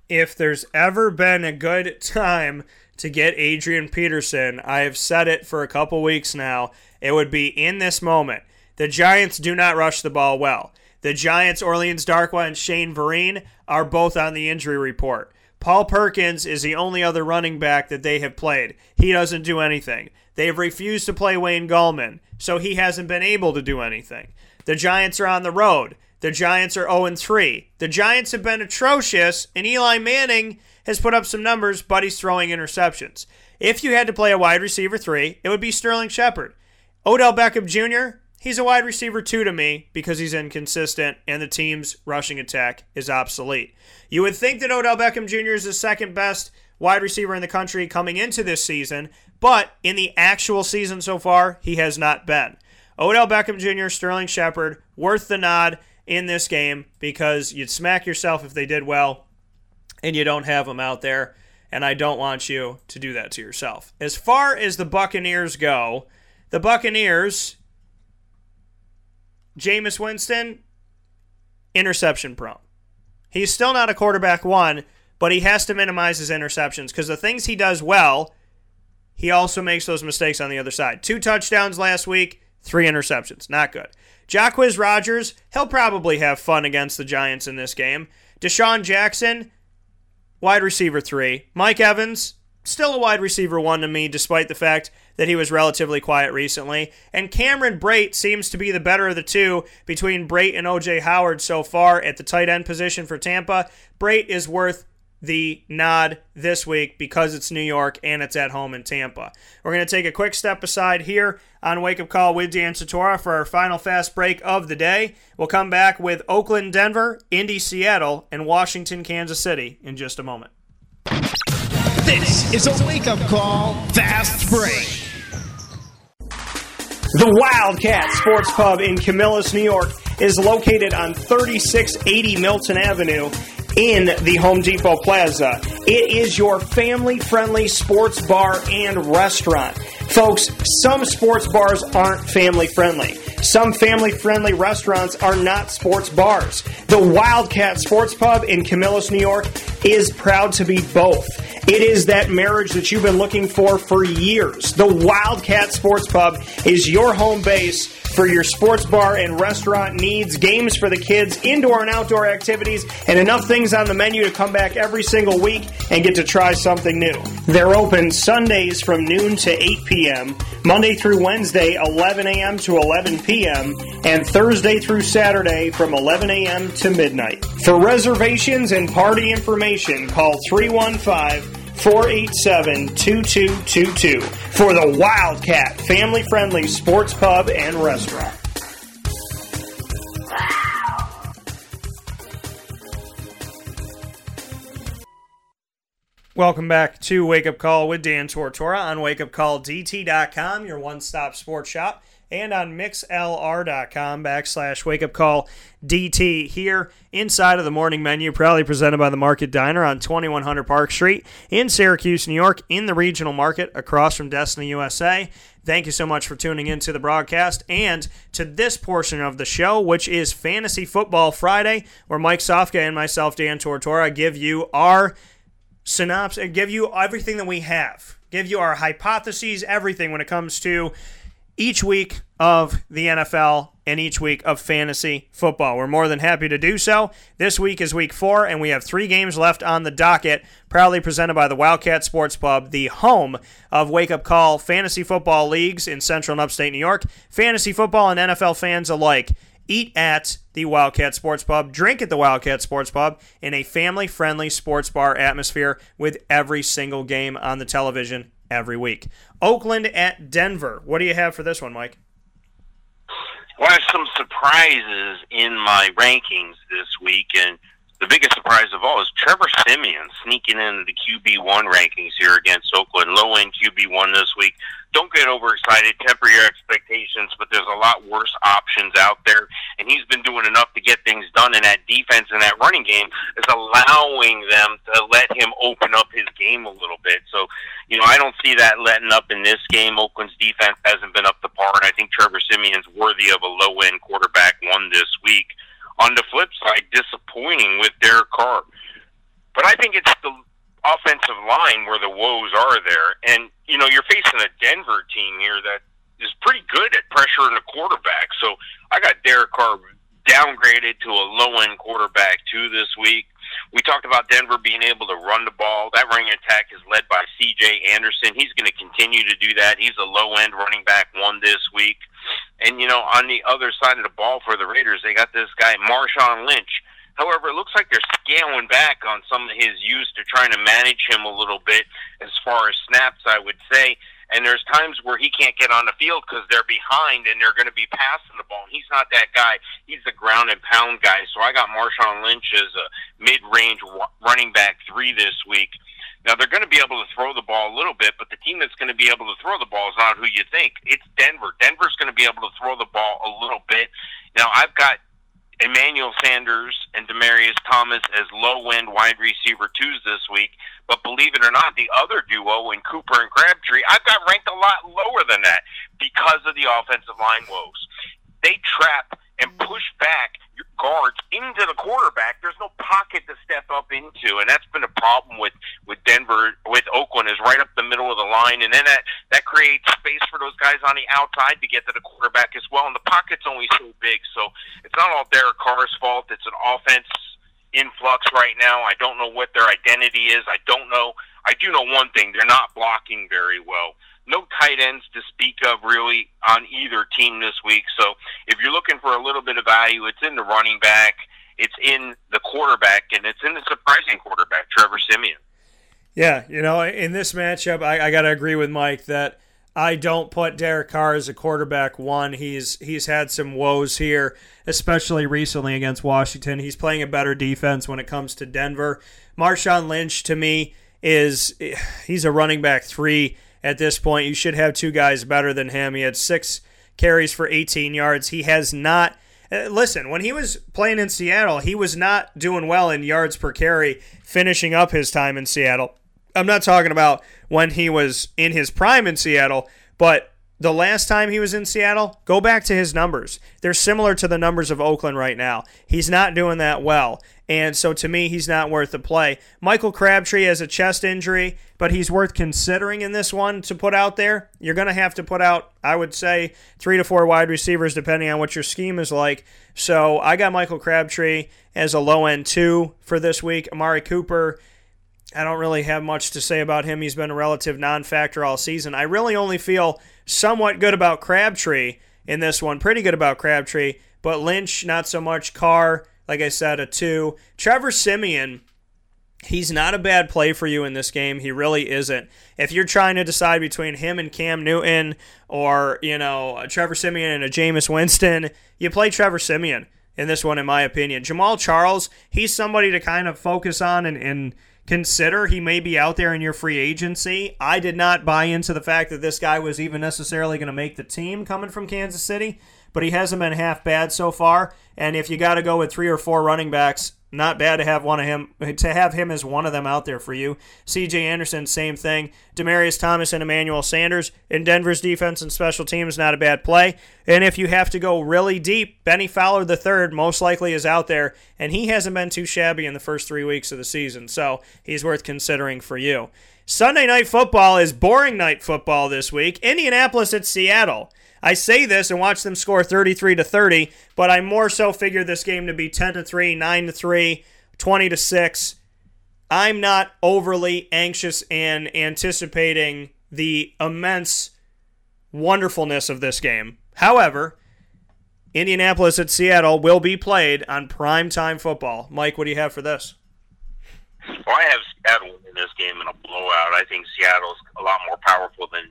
If there's ever been a good time to get Adrian Peterson, I have said it for a couple weeks now, it would be in this moment. The Giants do not rush the ball well. The Giants' Orleans Darkwa and Shane Vereen are both on the injury report. Paul Perkins is the only other running back that they have played. He doesn't do anything. They've refused to play Wayne Gallman, so he hasn't been able to do anything. The Giants are on the road. The Giants are 0-3. The Giants have been atrocious, and Eli Manning has put up some numbers, but he's throwing interceptions. If you had to play a wide receiver 3, it would be Sterling Shepard. Odell Beckham Jr., he's a wide receiver 2 to me because he's inconsistent, and the team's rushing attack is obsolete. You would think that Odell Beckham Jr. is the second best wide receiver in the country coming into this season, but in the actual season so far, he has not been. Odell Beckham Jr., Sterling Shepard, worth the nod in this game, because you'd smack yourself if they did well and you don't have them out there, and I don't want you to do that to yourself. As far as the Buccaneers go, the Buccaneers, Jameis Winston, interception prone. He's still not a quarterback one, but he has to minimize his interceptions because the things he does well, he also makes those mistakes on the other side. 2 touchdowns last week, 3 interceptions. Not good. Jacquizz Rodgers, he'll probably have fun against the Giants in this game. DeSean Jackson, wide receiver 3. Mike Evans, still a wide receiver 1 to me, despite the fact that he was relatively quiet recently. And Cameron Brate seems to be the better of the two between Brate and O.J. Howard so far at the tight end position for Tampa. Brate is worth the nod this week because it's New York and it's at home in Tampa. We're going to take a quick step aside here on Wake Up Call with Dan Tortora for our final fast break of the day. We'll come back with Oakland, Denver, Indy, Seattle, and Washington, Kansas City in just a moment. This is a Wake Up Call fast break. The Wildcat Sports Pub in Camillus, New York is located on 3680 Milton Avenue in the Home Depot Plaza. It is your family-friendly sports bar and restaurant. Folks, some sports bars aren't family-friendly. Some family-friendly restaurants are not sports bars. The Wildcat Sports Pub in Camillus, New York is proud to be both. It is that marriage that you've been looking for years. The Wildcat Sports Pub is your home base for your sports bar and restaurant needs, games for the kids, indoor and outdoor activities, and enough things on the menu to come back every single week and get to try something new. They're open Sundays from noon to 8 p.m., Monday through Wednesday, 11 a.m. to 11 p.m., and Thursday through Saturday from 11 a.m. to midnight. For reservations and party information, call 315-487-2222 for the Wildcat family-friendly sports pub and restaurant. Welcome back to Wake Up Call with Dan Tortora on WakeUpCallDT.com, your one-stop sports shop, and on MixLR.com /WakeUpCallDT here inside of the morning menu, proudly presented by the Market Diner on 2100 Park Street in Syracuse, New York, in the regional market across from Destiny, USA. Thank you so much for tuning into the broadcast and to this portion of the show, which is Fantasy Football Friday, where Mike Sofka and myself, Dan Tortora, give you our synopsis, give you everything that we have, give you our hypotheses, everything when it comes to each week of the NFL and each week of fantasy football. We're more than happy to do so. This week is week 4, and we have 3 games left on the docket, proudly presented by the Wildcat Sports Pub, the home of Wake Up Call fantasy football leagues in Central and Upstate New York. Fantasy football and NFL fans alike, eat at the Wildcat Sports Pub, drink at the Wildcat Sports Pub in a family-friendly sports bar atmosphere with every single game on the television every week. Oakland at Denver. What do you have for this one, Mike? Well, I have some surprises in my rankings this week, and the biggest surprise of all is Trevor Siemian sneaking into the QB1 rankings here against Oakland. Low-end QB1 this week. Don't get overexcited. Temper your expectations, but there's a lot worse options out there, and he's been doing enough to get things done in that defense and that running game is allowing them to let him open up his game a little bit. So, you know, I don't see that letting up in this game. Oakland's defense hasn't been up to par, and I think Trevor Siemian's worthy of a low-end quarterback one this week. On the flip side, disappointing with Derek Carr. But I think it's the offensive line where the woes are there. And, you know, you're facing a Denver team here that is pretty good at pressuring the quarterback. So I got Derek Carr downgraded to a low-end quarterback, too, this week. We talked about Denver being able to run the ball. That running attack is led by C.J. Anderson. He's going to continue to do that. He's a low-end running back one this week. And, you know, on the other side of the ball for the Raiders, they got this guy, Marshawn Lynch. However, it looks like they're scaling back on some of his use. They're trying to manage him a little bit as far as snaps, I would say. And there's times where he can't get on the field because they're behind and they're going to be passing the ball. And he's not that guy. He's the ground and pound guy. So I got Marshawn Lynch as a mid-range running back 3 this week. Now, they're going to be able to throw the ball a little bit, but the team that's going to be able to throw the ball is not who you think. It's Denver. Denver's going to be able to throw the ball a little bit. Now, I've got Emmanuel Sanders and Demaryius Thomas as low-end wide receiver 2s this week. But believe it or not, the other duo in Cooper and Crabtree, I've got ranked a lot lower than that because of the offensive line woes. They trap and push back your guards into the quarterback. There's no pocket to step up into, and that's been a problem with Denver, with Oakland, is right up the middle of the line, and then that creates space for those guys on the outside to get to the quarterback as well, and the pocket's only so big, so it's not all Derek Carr's fault. It's an offense influx right now. I don't know what their identity is. I don't know. I do know one thing. They're not blocking very well. No tight ends to speak of, really, on either team this week. So if you're looking for a little bit of value, it's in the running back, it's in the quarterback, and it's in the surprising quarterback, Trevor Siemian. Yeah, you know, in this matchup, I got to agree with Mike that I don't put Derek Carr as a quarterback one. He's had some woes here, especially recently against Washington. He's playing a better defense when it comes to Denver. Marshawn Lynch, to me, he's a running back 3. At this point, you should have 2 guys better than him. He had 6 carries for 18 yards. He has not – listen, when he was playing in Seattle, he was not doing well in yards per carry, finishing up his time in Seattle. I'm not talking about when he was in his prime in Seattle, but the last time he was in Seattle, go back to his numbers. They're similar to the numbers of Oakland right now. He's not doing that well. And so, to me, he's not worth the play. Michael Crabtree has a chest injury, but he's worth considering in this one to put out there. You're going to have to put out, I would say, 3 to 4 wide receivers, depending on what your scheme is like. So, I got Michael Crabtree as a low-end 2 for this week. Amari Cooper, I don't really have much to say about him. He's been a relative non-factor all season. I really only feel somewhat good about Crabtree in this one. Pretty good about Crabtree, but Lynch, not so much. Carr, like I said, a 2. Trevor Siemian, he's not a bad play for you in this game. He really isn't. If you're trying to decide between him and Cam Newton or, you know, a Trevor Siemian and a Jameis Winston, you play Trevor Siemian in this one, in my opinion. Jamal Charles, he's somebody to kind of focus on and consider. He may be out there in your free agency. I did not buy into the fact that this guy was even necessarily going to make the team coming from Kansas City, but he hasn't been half bad so far. And if you got to go with 3 or 4 running backs, not bad to have him as one of them out there for you. C.J. Anderson, same thing. Demaryius Thomas and Emmanuel Sanders in Denver's defense and special teams, not a bad play. And if you have to go really deep, Benny Fowler III most likely is out there, and he hasn't been too shabby in the first 3 weeks of the season, so he's worth considering for you. Sunday Night Football is boring night football this week. Indianapolis at Seattle. I say this and watch them score 33-30, but I more so figure this game to be 10-3, 9-3, 20-6. I'm not overly anxious and anticipating the immense wonderfulness of this game. However, Indianapolis at Seattle will be played on primetime football. Mike, what do you have for this? Well, I have Seattle in this game in a blowout. I think Seattle's a lot more powerful than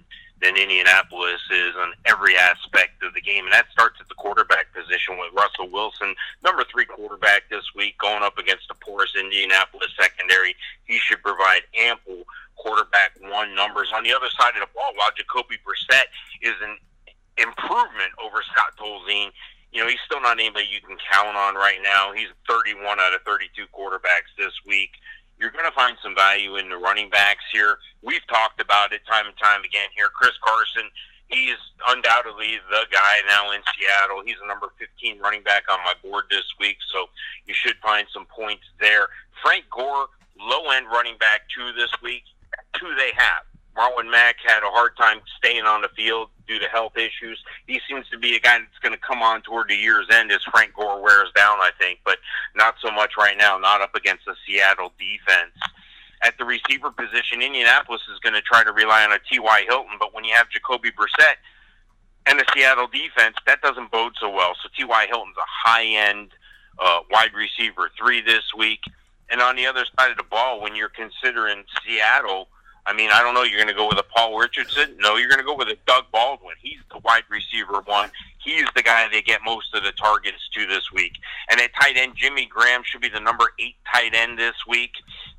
Indianapolis is on every aspect of the game. And that starts at the quarterback position with Russell Wilson, number 3 quarterback this week, going up against the porous Indianapolis secondary, he should provide ample quarterback one numbers. On the other side of the ball, while Jacoby Brissett is an improvement over Scott Tolzien, you know, he's still not anybody you can count on right now. He's 31 out of 32 quarterbacks this week. You're going to find some value in the running backs here. We've talked about it time and time again here. Chris Carson, he's undoubtedly the guy now in Seattle. He's a number 15 running back on my board this week, so you should find some points there. Frank Gore, low-end running back two this week. Two they have. Marlon Mack had a hard time staying on the field due to health issues. He seems to be a guy that's going to come on toward the year's end as Frank Gore wears down, I think, but not so much right now, not up against the Seattle defense. At the receiver position, Indianapolis is going to try to rely on a T.Y. Hilton, but when you have Jacoby Brissett and the Seattle defense, that doesn't bode so well. So T.Y. Hilton's a high-end wide receiver three this week. And on the other side of the ball, when you're considering Seattle, I mean, I don't know, you're going to go with a Paul Richardson? No, you're going to go with a Doug Baldwin. He's the wide receiver one. He's the guy they get most of the targets to this week. And at tight end, Jimmy Graham should be the number 8 tight end this week.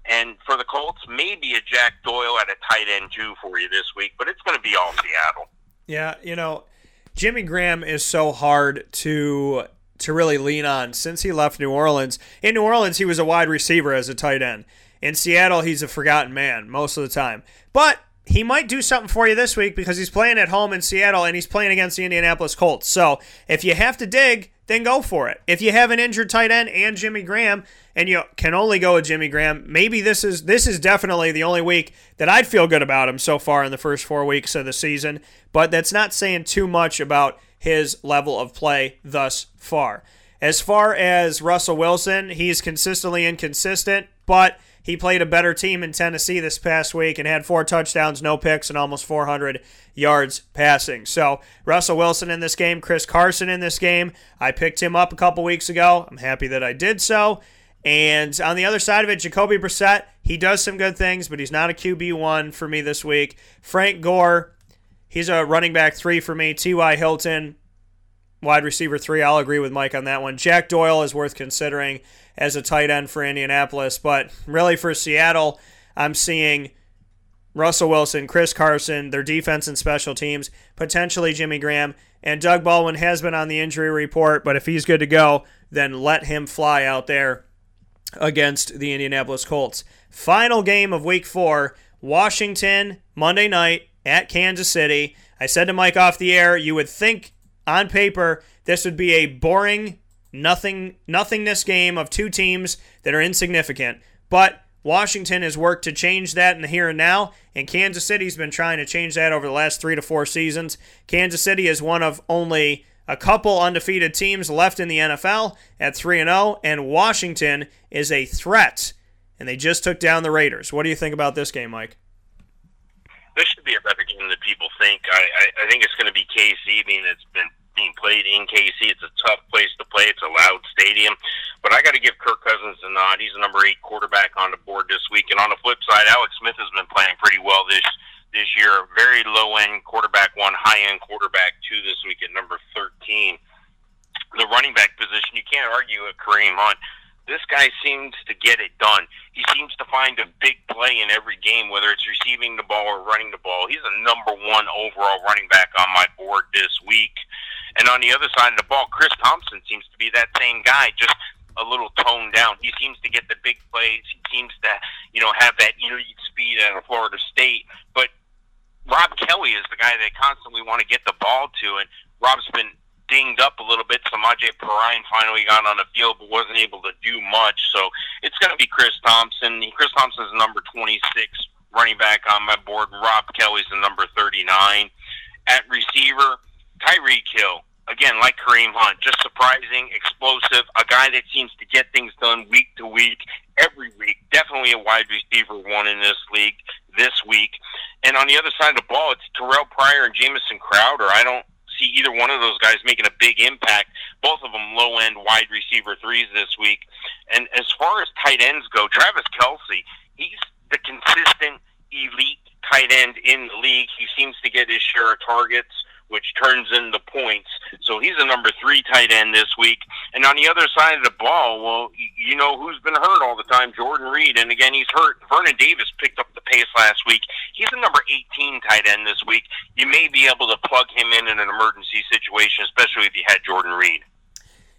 And for the Colts, maybe a Jack Doyle at a tight end too for you this week, but it's going to be all Seattle. Yeah, you know, Jimmy Graham is so hard to really lean on since he left New Orleans. In New Orleans, he was a wide receiver as a tight end. In Seattle, he's a forgotten man most of the time. But he might do something for you this week because he's playing at home in Seattle and he's playing against the Indianapolis Colts. So if you have to dig, then go for it. If you have an injured tight end and Jimmy Graham and you can only go with Jimmy Graham, maybe this is definitely the only week that I'd feel good about him so far in the first 4 weeks of the season. But that's not saying too much about his level of play thus far. As far as Russell Wilson, he's consistently inconsistent, but he played a better team in Tennessee this past week and had 4 touchdowns, no picks, and almost 400 yards passing. So Russell Wilson in this game, Chris Carson in this game. I picked him up a couple weeks ago. I'm happy that I did so. And on the other side of it, Jacoby Brissett, he does some good things, but he's not a QB1 for me this week. Frank Gore, he's a running back 3 for me. T.Y. Hilton, wide receiver 3. I'll agree with Mike on that one. Jack Doyle is worth considering as a tight end for Indianapolis. But really for Seattle, I'm seeing Russell Wilson, Chris Carson, their defense and special teams, potentially Jimmy Graham. And Doug Baldwin has been on the injury report, but if he's good to go, then let him fly out there against the Indianapolis Colts. Final game of Week 4, Washington, Monday night at Kansas City. I said to Mike off the air, you would think on paper this would be a boring nothingness game of two teams that are insignificant, but Washington has worked to change that in the here and now, and Kansas City's been trying to change that over the last 3 to 4 seasons. Kansas City is one of only a couple undefeated teams left in the NFL at 3-0, and Washington is a threat, and they just took down the Raiders. What do you think about this game, Mike? This should be a better game than people think. I think it's going to be KC, being it's been played in KC. It's a tough place to play. It's a loud stadium. But I got to give Kirk Cousins a nod. He's a number 8 quarterback on the board this week. And on the flip side, Alex Smith has been playing pretty well this year. Very low-end quarterback 1, high-end quarterback 2 this week at number 13. The running back position, you can't argue with Kareem Hunt. This guy seems to get it done. He seems to find a big play in every game, whether it's receiving the ball or running the ball. He's a number 1 overall running back on my board this week. And on the other side of the ball, Chris Thompson seems to be that same guy, just a little toned down. He seems to get the big plays. He seems to, you know, have that elite speed out of Florida State. But Rob Kelly is the guy they constantly want to get the ball to, and Rob's been dinged up a little bit. Samaje Perine finally got on the field but wasn't able to do much. So it's going to be Chris Thompson. Chris Thompson's the number 26 running back on my board. Rob Kelly's the number 39. At receiver, Tyreek Hill, again, like Kareem Hunt, just surprising, explosive, a guy that seems to get things done week to week, every week. Definitely a wide receiver 1 in this league this week. And on the other side of the ball, it's Terrell Pryor and Jamison Crowder. I don't see either one of those guys making a big impact. Both of them low-end wide receiver 3s this week. And as far as tight ends go, Travis Kelce, he's the consistent elite tight end in the league. He seems to get his share of targets, which turns into points. So he's a number 3 tight end this week. And on the other side of the ball, well, you you know who's been hurt all the time, Jordan Reed. And again, he's hurt. Vernon Davis picked up the pace last week. He's a number 18 tight end this week. You may be able to plug him in an emergency situation, especially if you had Jordan Reed.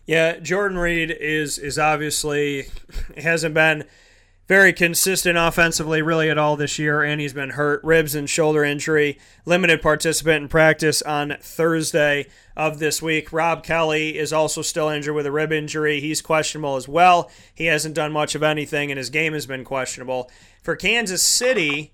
Yeah, Jordan Reed is obviously hasn't been very consistent offensively really at all this year, and he's been hurt. Ribs and shoulder injury, limited participant in practice on Thursday of this week. Rob Kelly is also still injured with a rib injury. He's questionable as well. He hasn't done much of anything, and his game has been questionable. For Kansas City,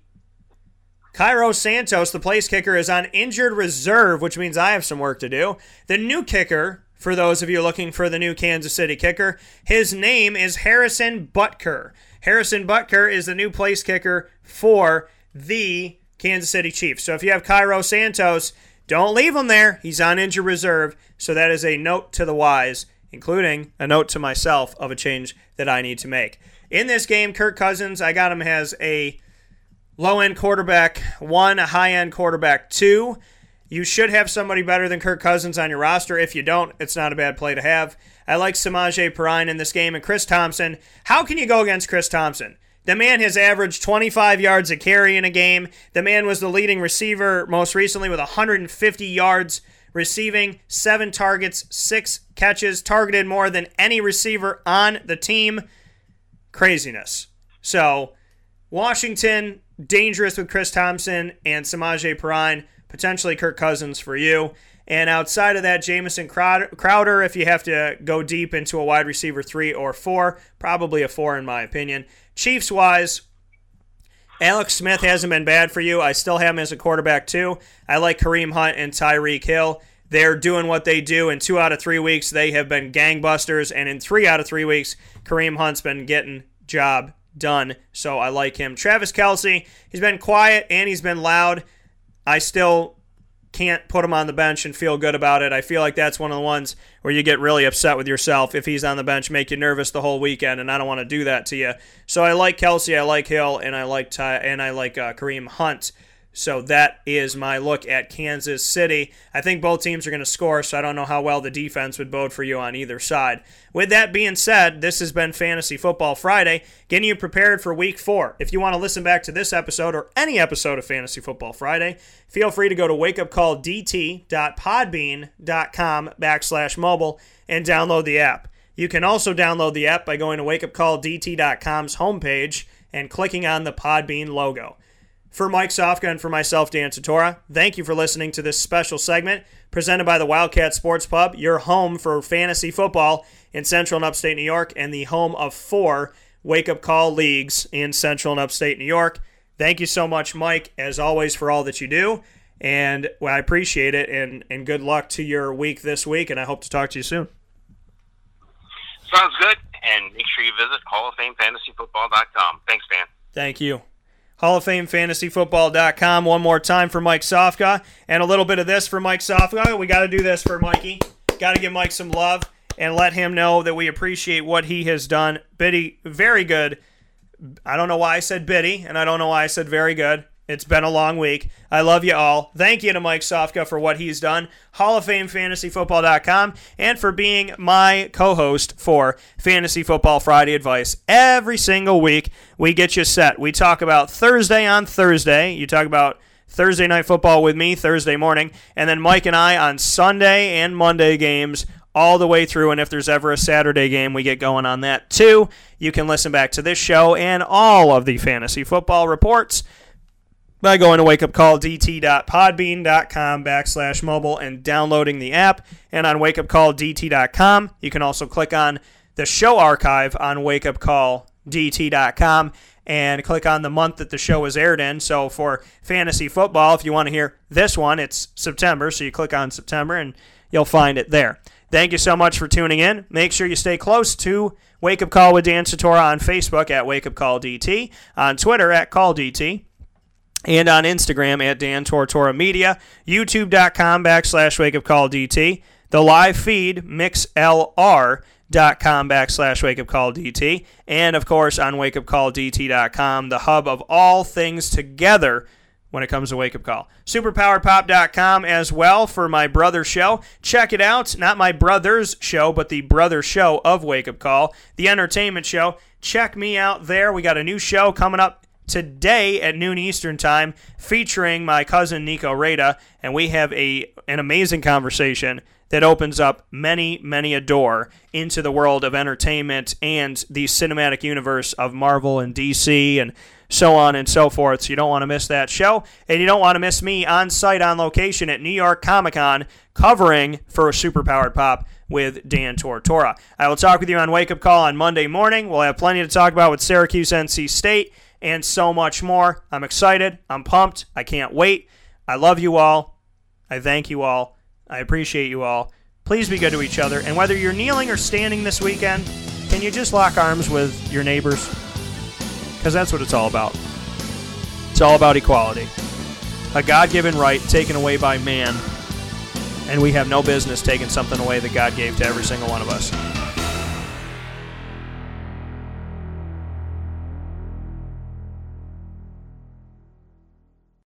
Cairo Santos, the place kicker, is on injured reserve, which means I have some work to do. The new kicker, for those of you looking for the new Kansas City kicker, his name is Harrison Butker. Harrison Butker is the new place kicker for the Kansas City Chiefs. So if you have Cairo Santos, don't leave him there. He's on injured reserve. So that is a note to the wise, including a note to myself of a change that I need to make. In this game, Kirk Cousins, I got him as a low-end quarterback 1, a high-end quarterback 2. You should have somebody better than Kirk Cousins on your roster. If you don't, it's not a bad play to have. I like Samaje Perine in this game. And Chris Thompson, how can you go against Chris Thompson? The man has averaged 25 yards a carry in a game. The man was the leading receiver most recently with 150 yards receiving, 7 targets, 6 catches, targeted more than any receiver on the team. Craziness. So Washington, dangerous with Chris Thompson and Samaje Perine. Potentially Kirk Cousins for you. And outside of that, Jamison Crowder, if you have to go deep into a wide receiver 3 or 4, probably a 4 in my opinion. Chiefs-wise, Alex Smith hasn't been bad for you. I still have him as a quarterback too. I like Kareem Hunt and Tyreek Hill. They're doing what they do. In 2 out of 3 weeks, they have been gangbusters. And in 3 out of 3 weeks, Kareem Hunt's been getting job done. So I like him. Travis Kelce, he's been quiet and he's been loud. I still can't put him on the bench and feel good about it. I feel like that's one of the ones where you get really upset with yourself if he's on the bench, make you nervous the whole weekend, and I don't want to do that to you. So I like Kelce, I like Hill, and I like Kareem Hunt. So that is my look at Kansas City. I think both teams are going to score, so I don't know how well the defense would bode for you on either side. With that being said, this has been Fantasy Football Friday, getting you prepared for Week 4. If you want to listen back to this episode or any episode of Fantasy Football Friday, feel free to go to WakeUpCallDT.podbean.com/mobile and download the app. You can also download the app by going to WakeUpCallDT.com's homepage and clicking on the Podbean logo. For Mike Sofka and for myself, Dan Tortora, thank you for listening to this special segment presented by the Wildcat Sports Pub, your home for fantasy football in Central and Upstate New York and the home of 4 wake-up call leagues in Central and Upstate New York. Thank you so much, Mike, as always, for all that you do, and well, I appreciate it, and good luck to your week this week, and I hope to talk to you soon. Sounds good, and make sure you visit HallOfFameFantasyFootball.com. Thanks, Dan. Thank you. HallOfFameFantasyFootball.com. One more time for Mike Sofka. And a little bit of this for Mike Sofka. We got to do this for Mikey. Got to give Mike some love and let him know that we appreciate what he has done. Biddy, very good. I don't know why I said Biddy, and I don't know why I said very good. It's been a long week. I love you all. Thank you to Mike Sofka for what he's done. HallOfFameFantasyFootball.com and for being my co-host for Fantasy Football Friday Advice. Every single week, we get you set. We talk about Thursday on Thursday. You talk about Thursday Night Football with me Thursday morning, and then Mike and I on Sunday and Monday games all the way through, and if there's ever a Saturday game, we get going on that too. You can listen back to this show and all of the Fantasy Football reports by going to wakeupcalldt.podbean.com/mobile and downloading the app. And on wakeupcalldt.com, you can also click on the show archive on wakeupcalldt.com and click on the month that the show was aired in. So for fantasy football, if you want to hear this one, it's September. So you click on September and you'll find it there. Thank you so much for tuning in. Make sure you stay close to Wake Up Call with Dan Tortora on Facebook at WakeUpCallDT, on Twitter at CallDT, and on Instagram at Dan Tortora Media, YouTube.com/WakeUpCallDT, the live feed, MixLR.com/WakeUpCallDT, and, of course, on WakeUpCallDT.com, the hub of all things together when it comes to Wake Up Call. Superpowerpop.com as well for my brother show. Check it out. Not my brother's show, but the brother show of Wake Up Call, the entertainment show. Check me out there. We got a new show coming up today at noon Eastern time featuring my cousin Nico Rada, and we have an amazing conversation that opens up many, many a door into the world of entertainment and the cinematic universe of Marvel and DC and so on and so forth. So you don't want to miss that show, and you don't want to miss me on site, on location at New York Comic Con covering for Superpowered Pop with Dan Tortora. I will talk with you on Wake Up Call on Monday morning. We'll have plenty to talk about with Syracuse, NC State, and so much more. I'm excited. I'm pumped. I can't wait. I love you all. I thank you all. I appreciate you all. Please be good to each other. And whether you're kneeling or standing this weekend, can you just lock arms with your neighbors? Because that's what it's all about. It's all about equality. A God-given right taken away by man. And we have no business taking something away that God gave to every single one of us.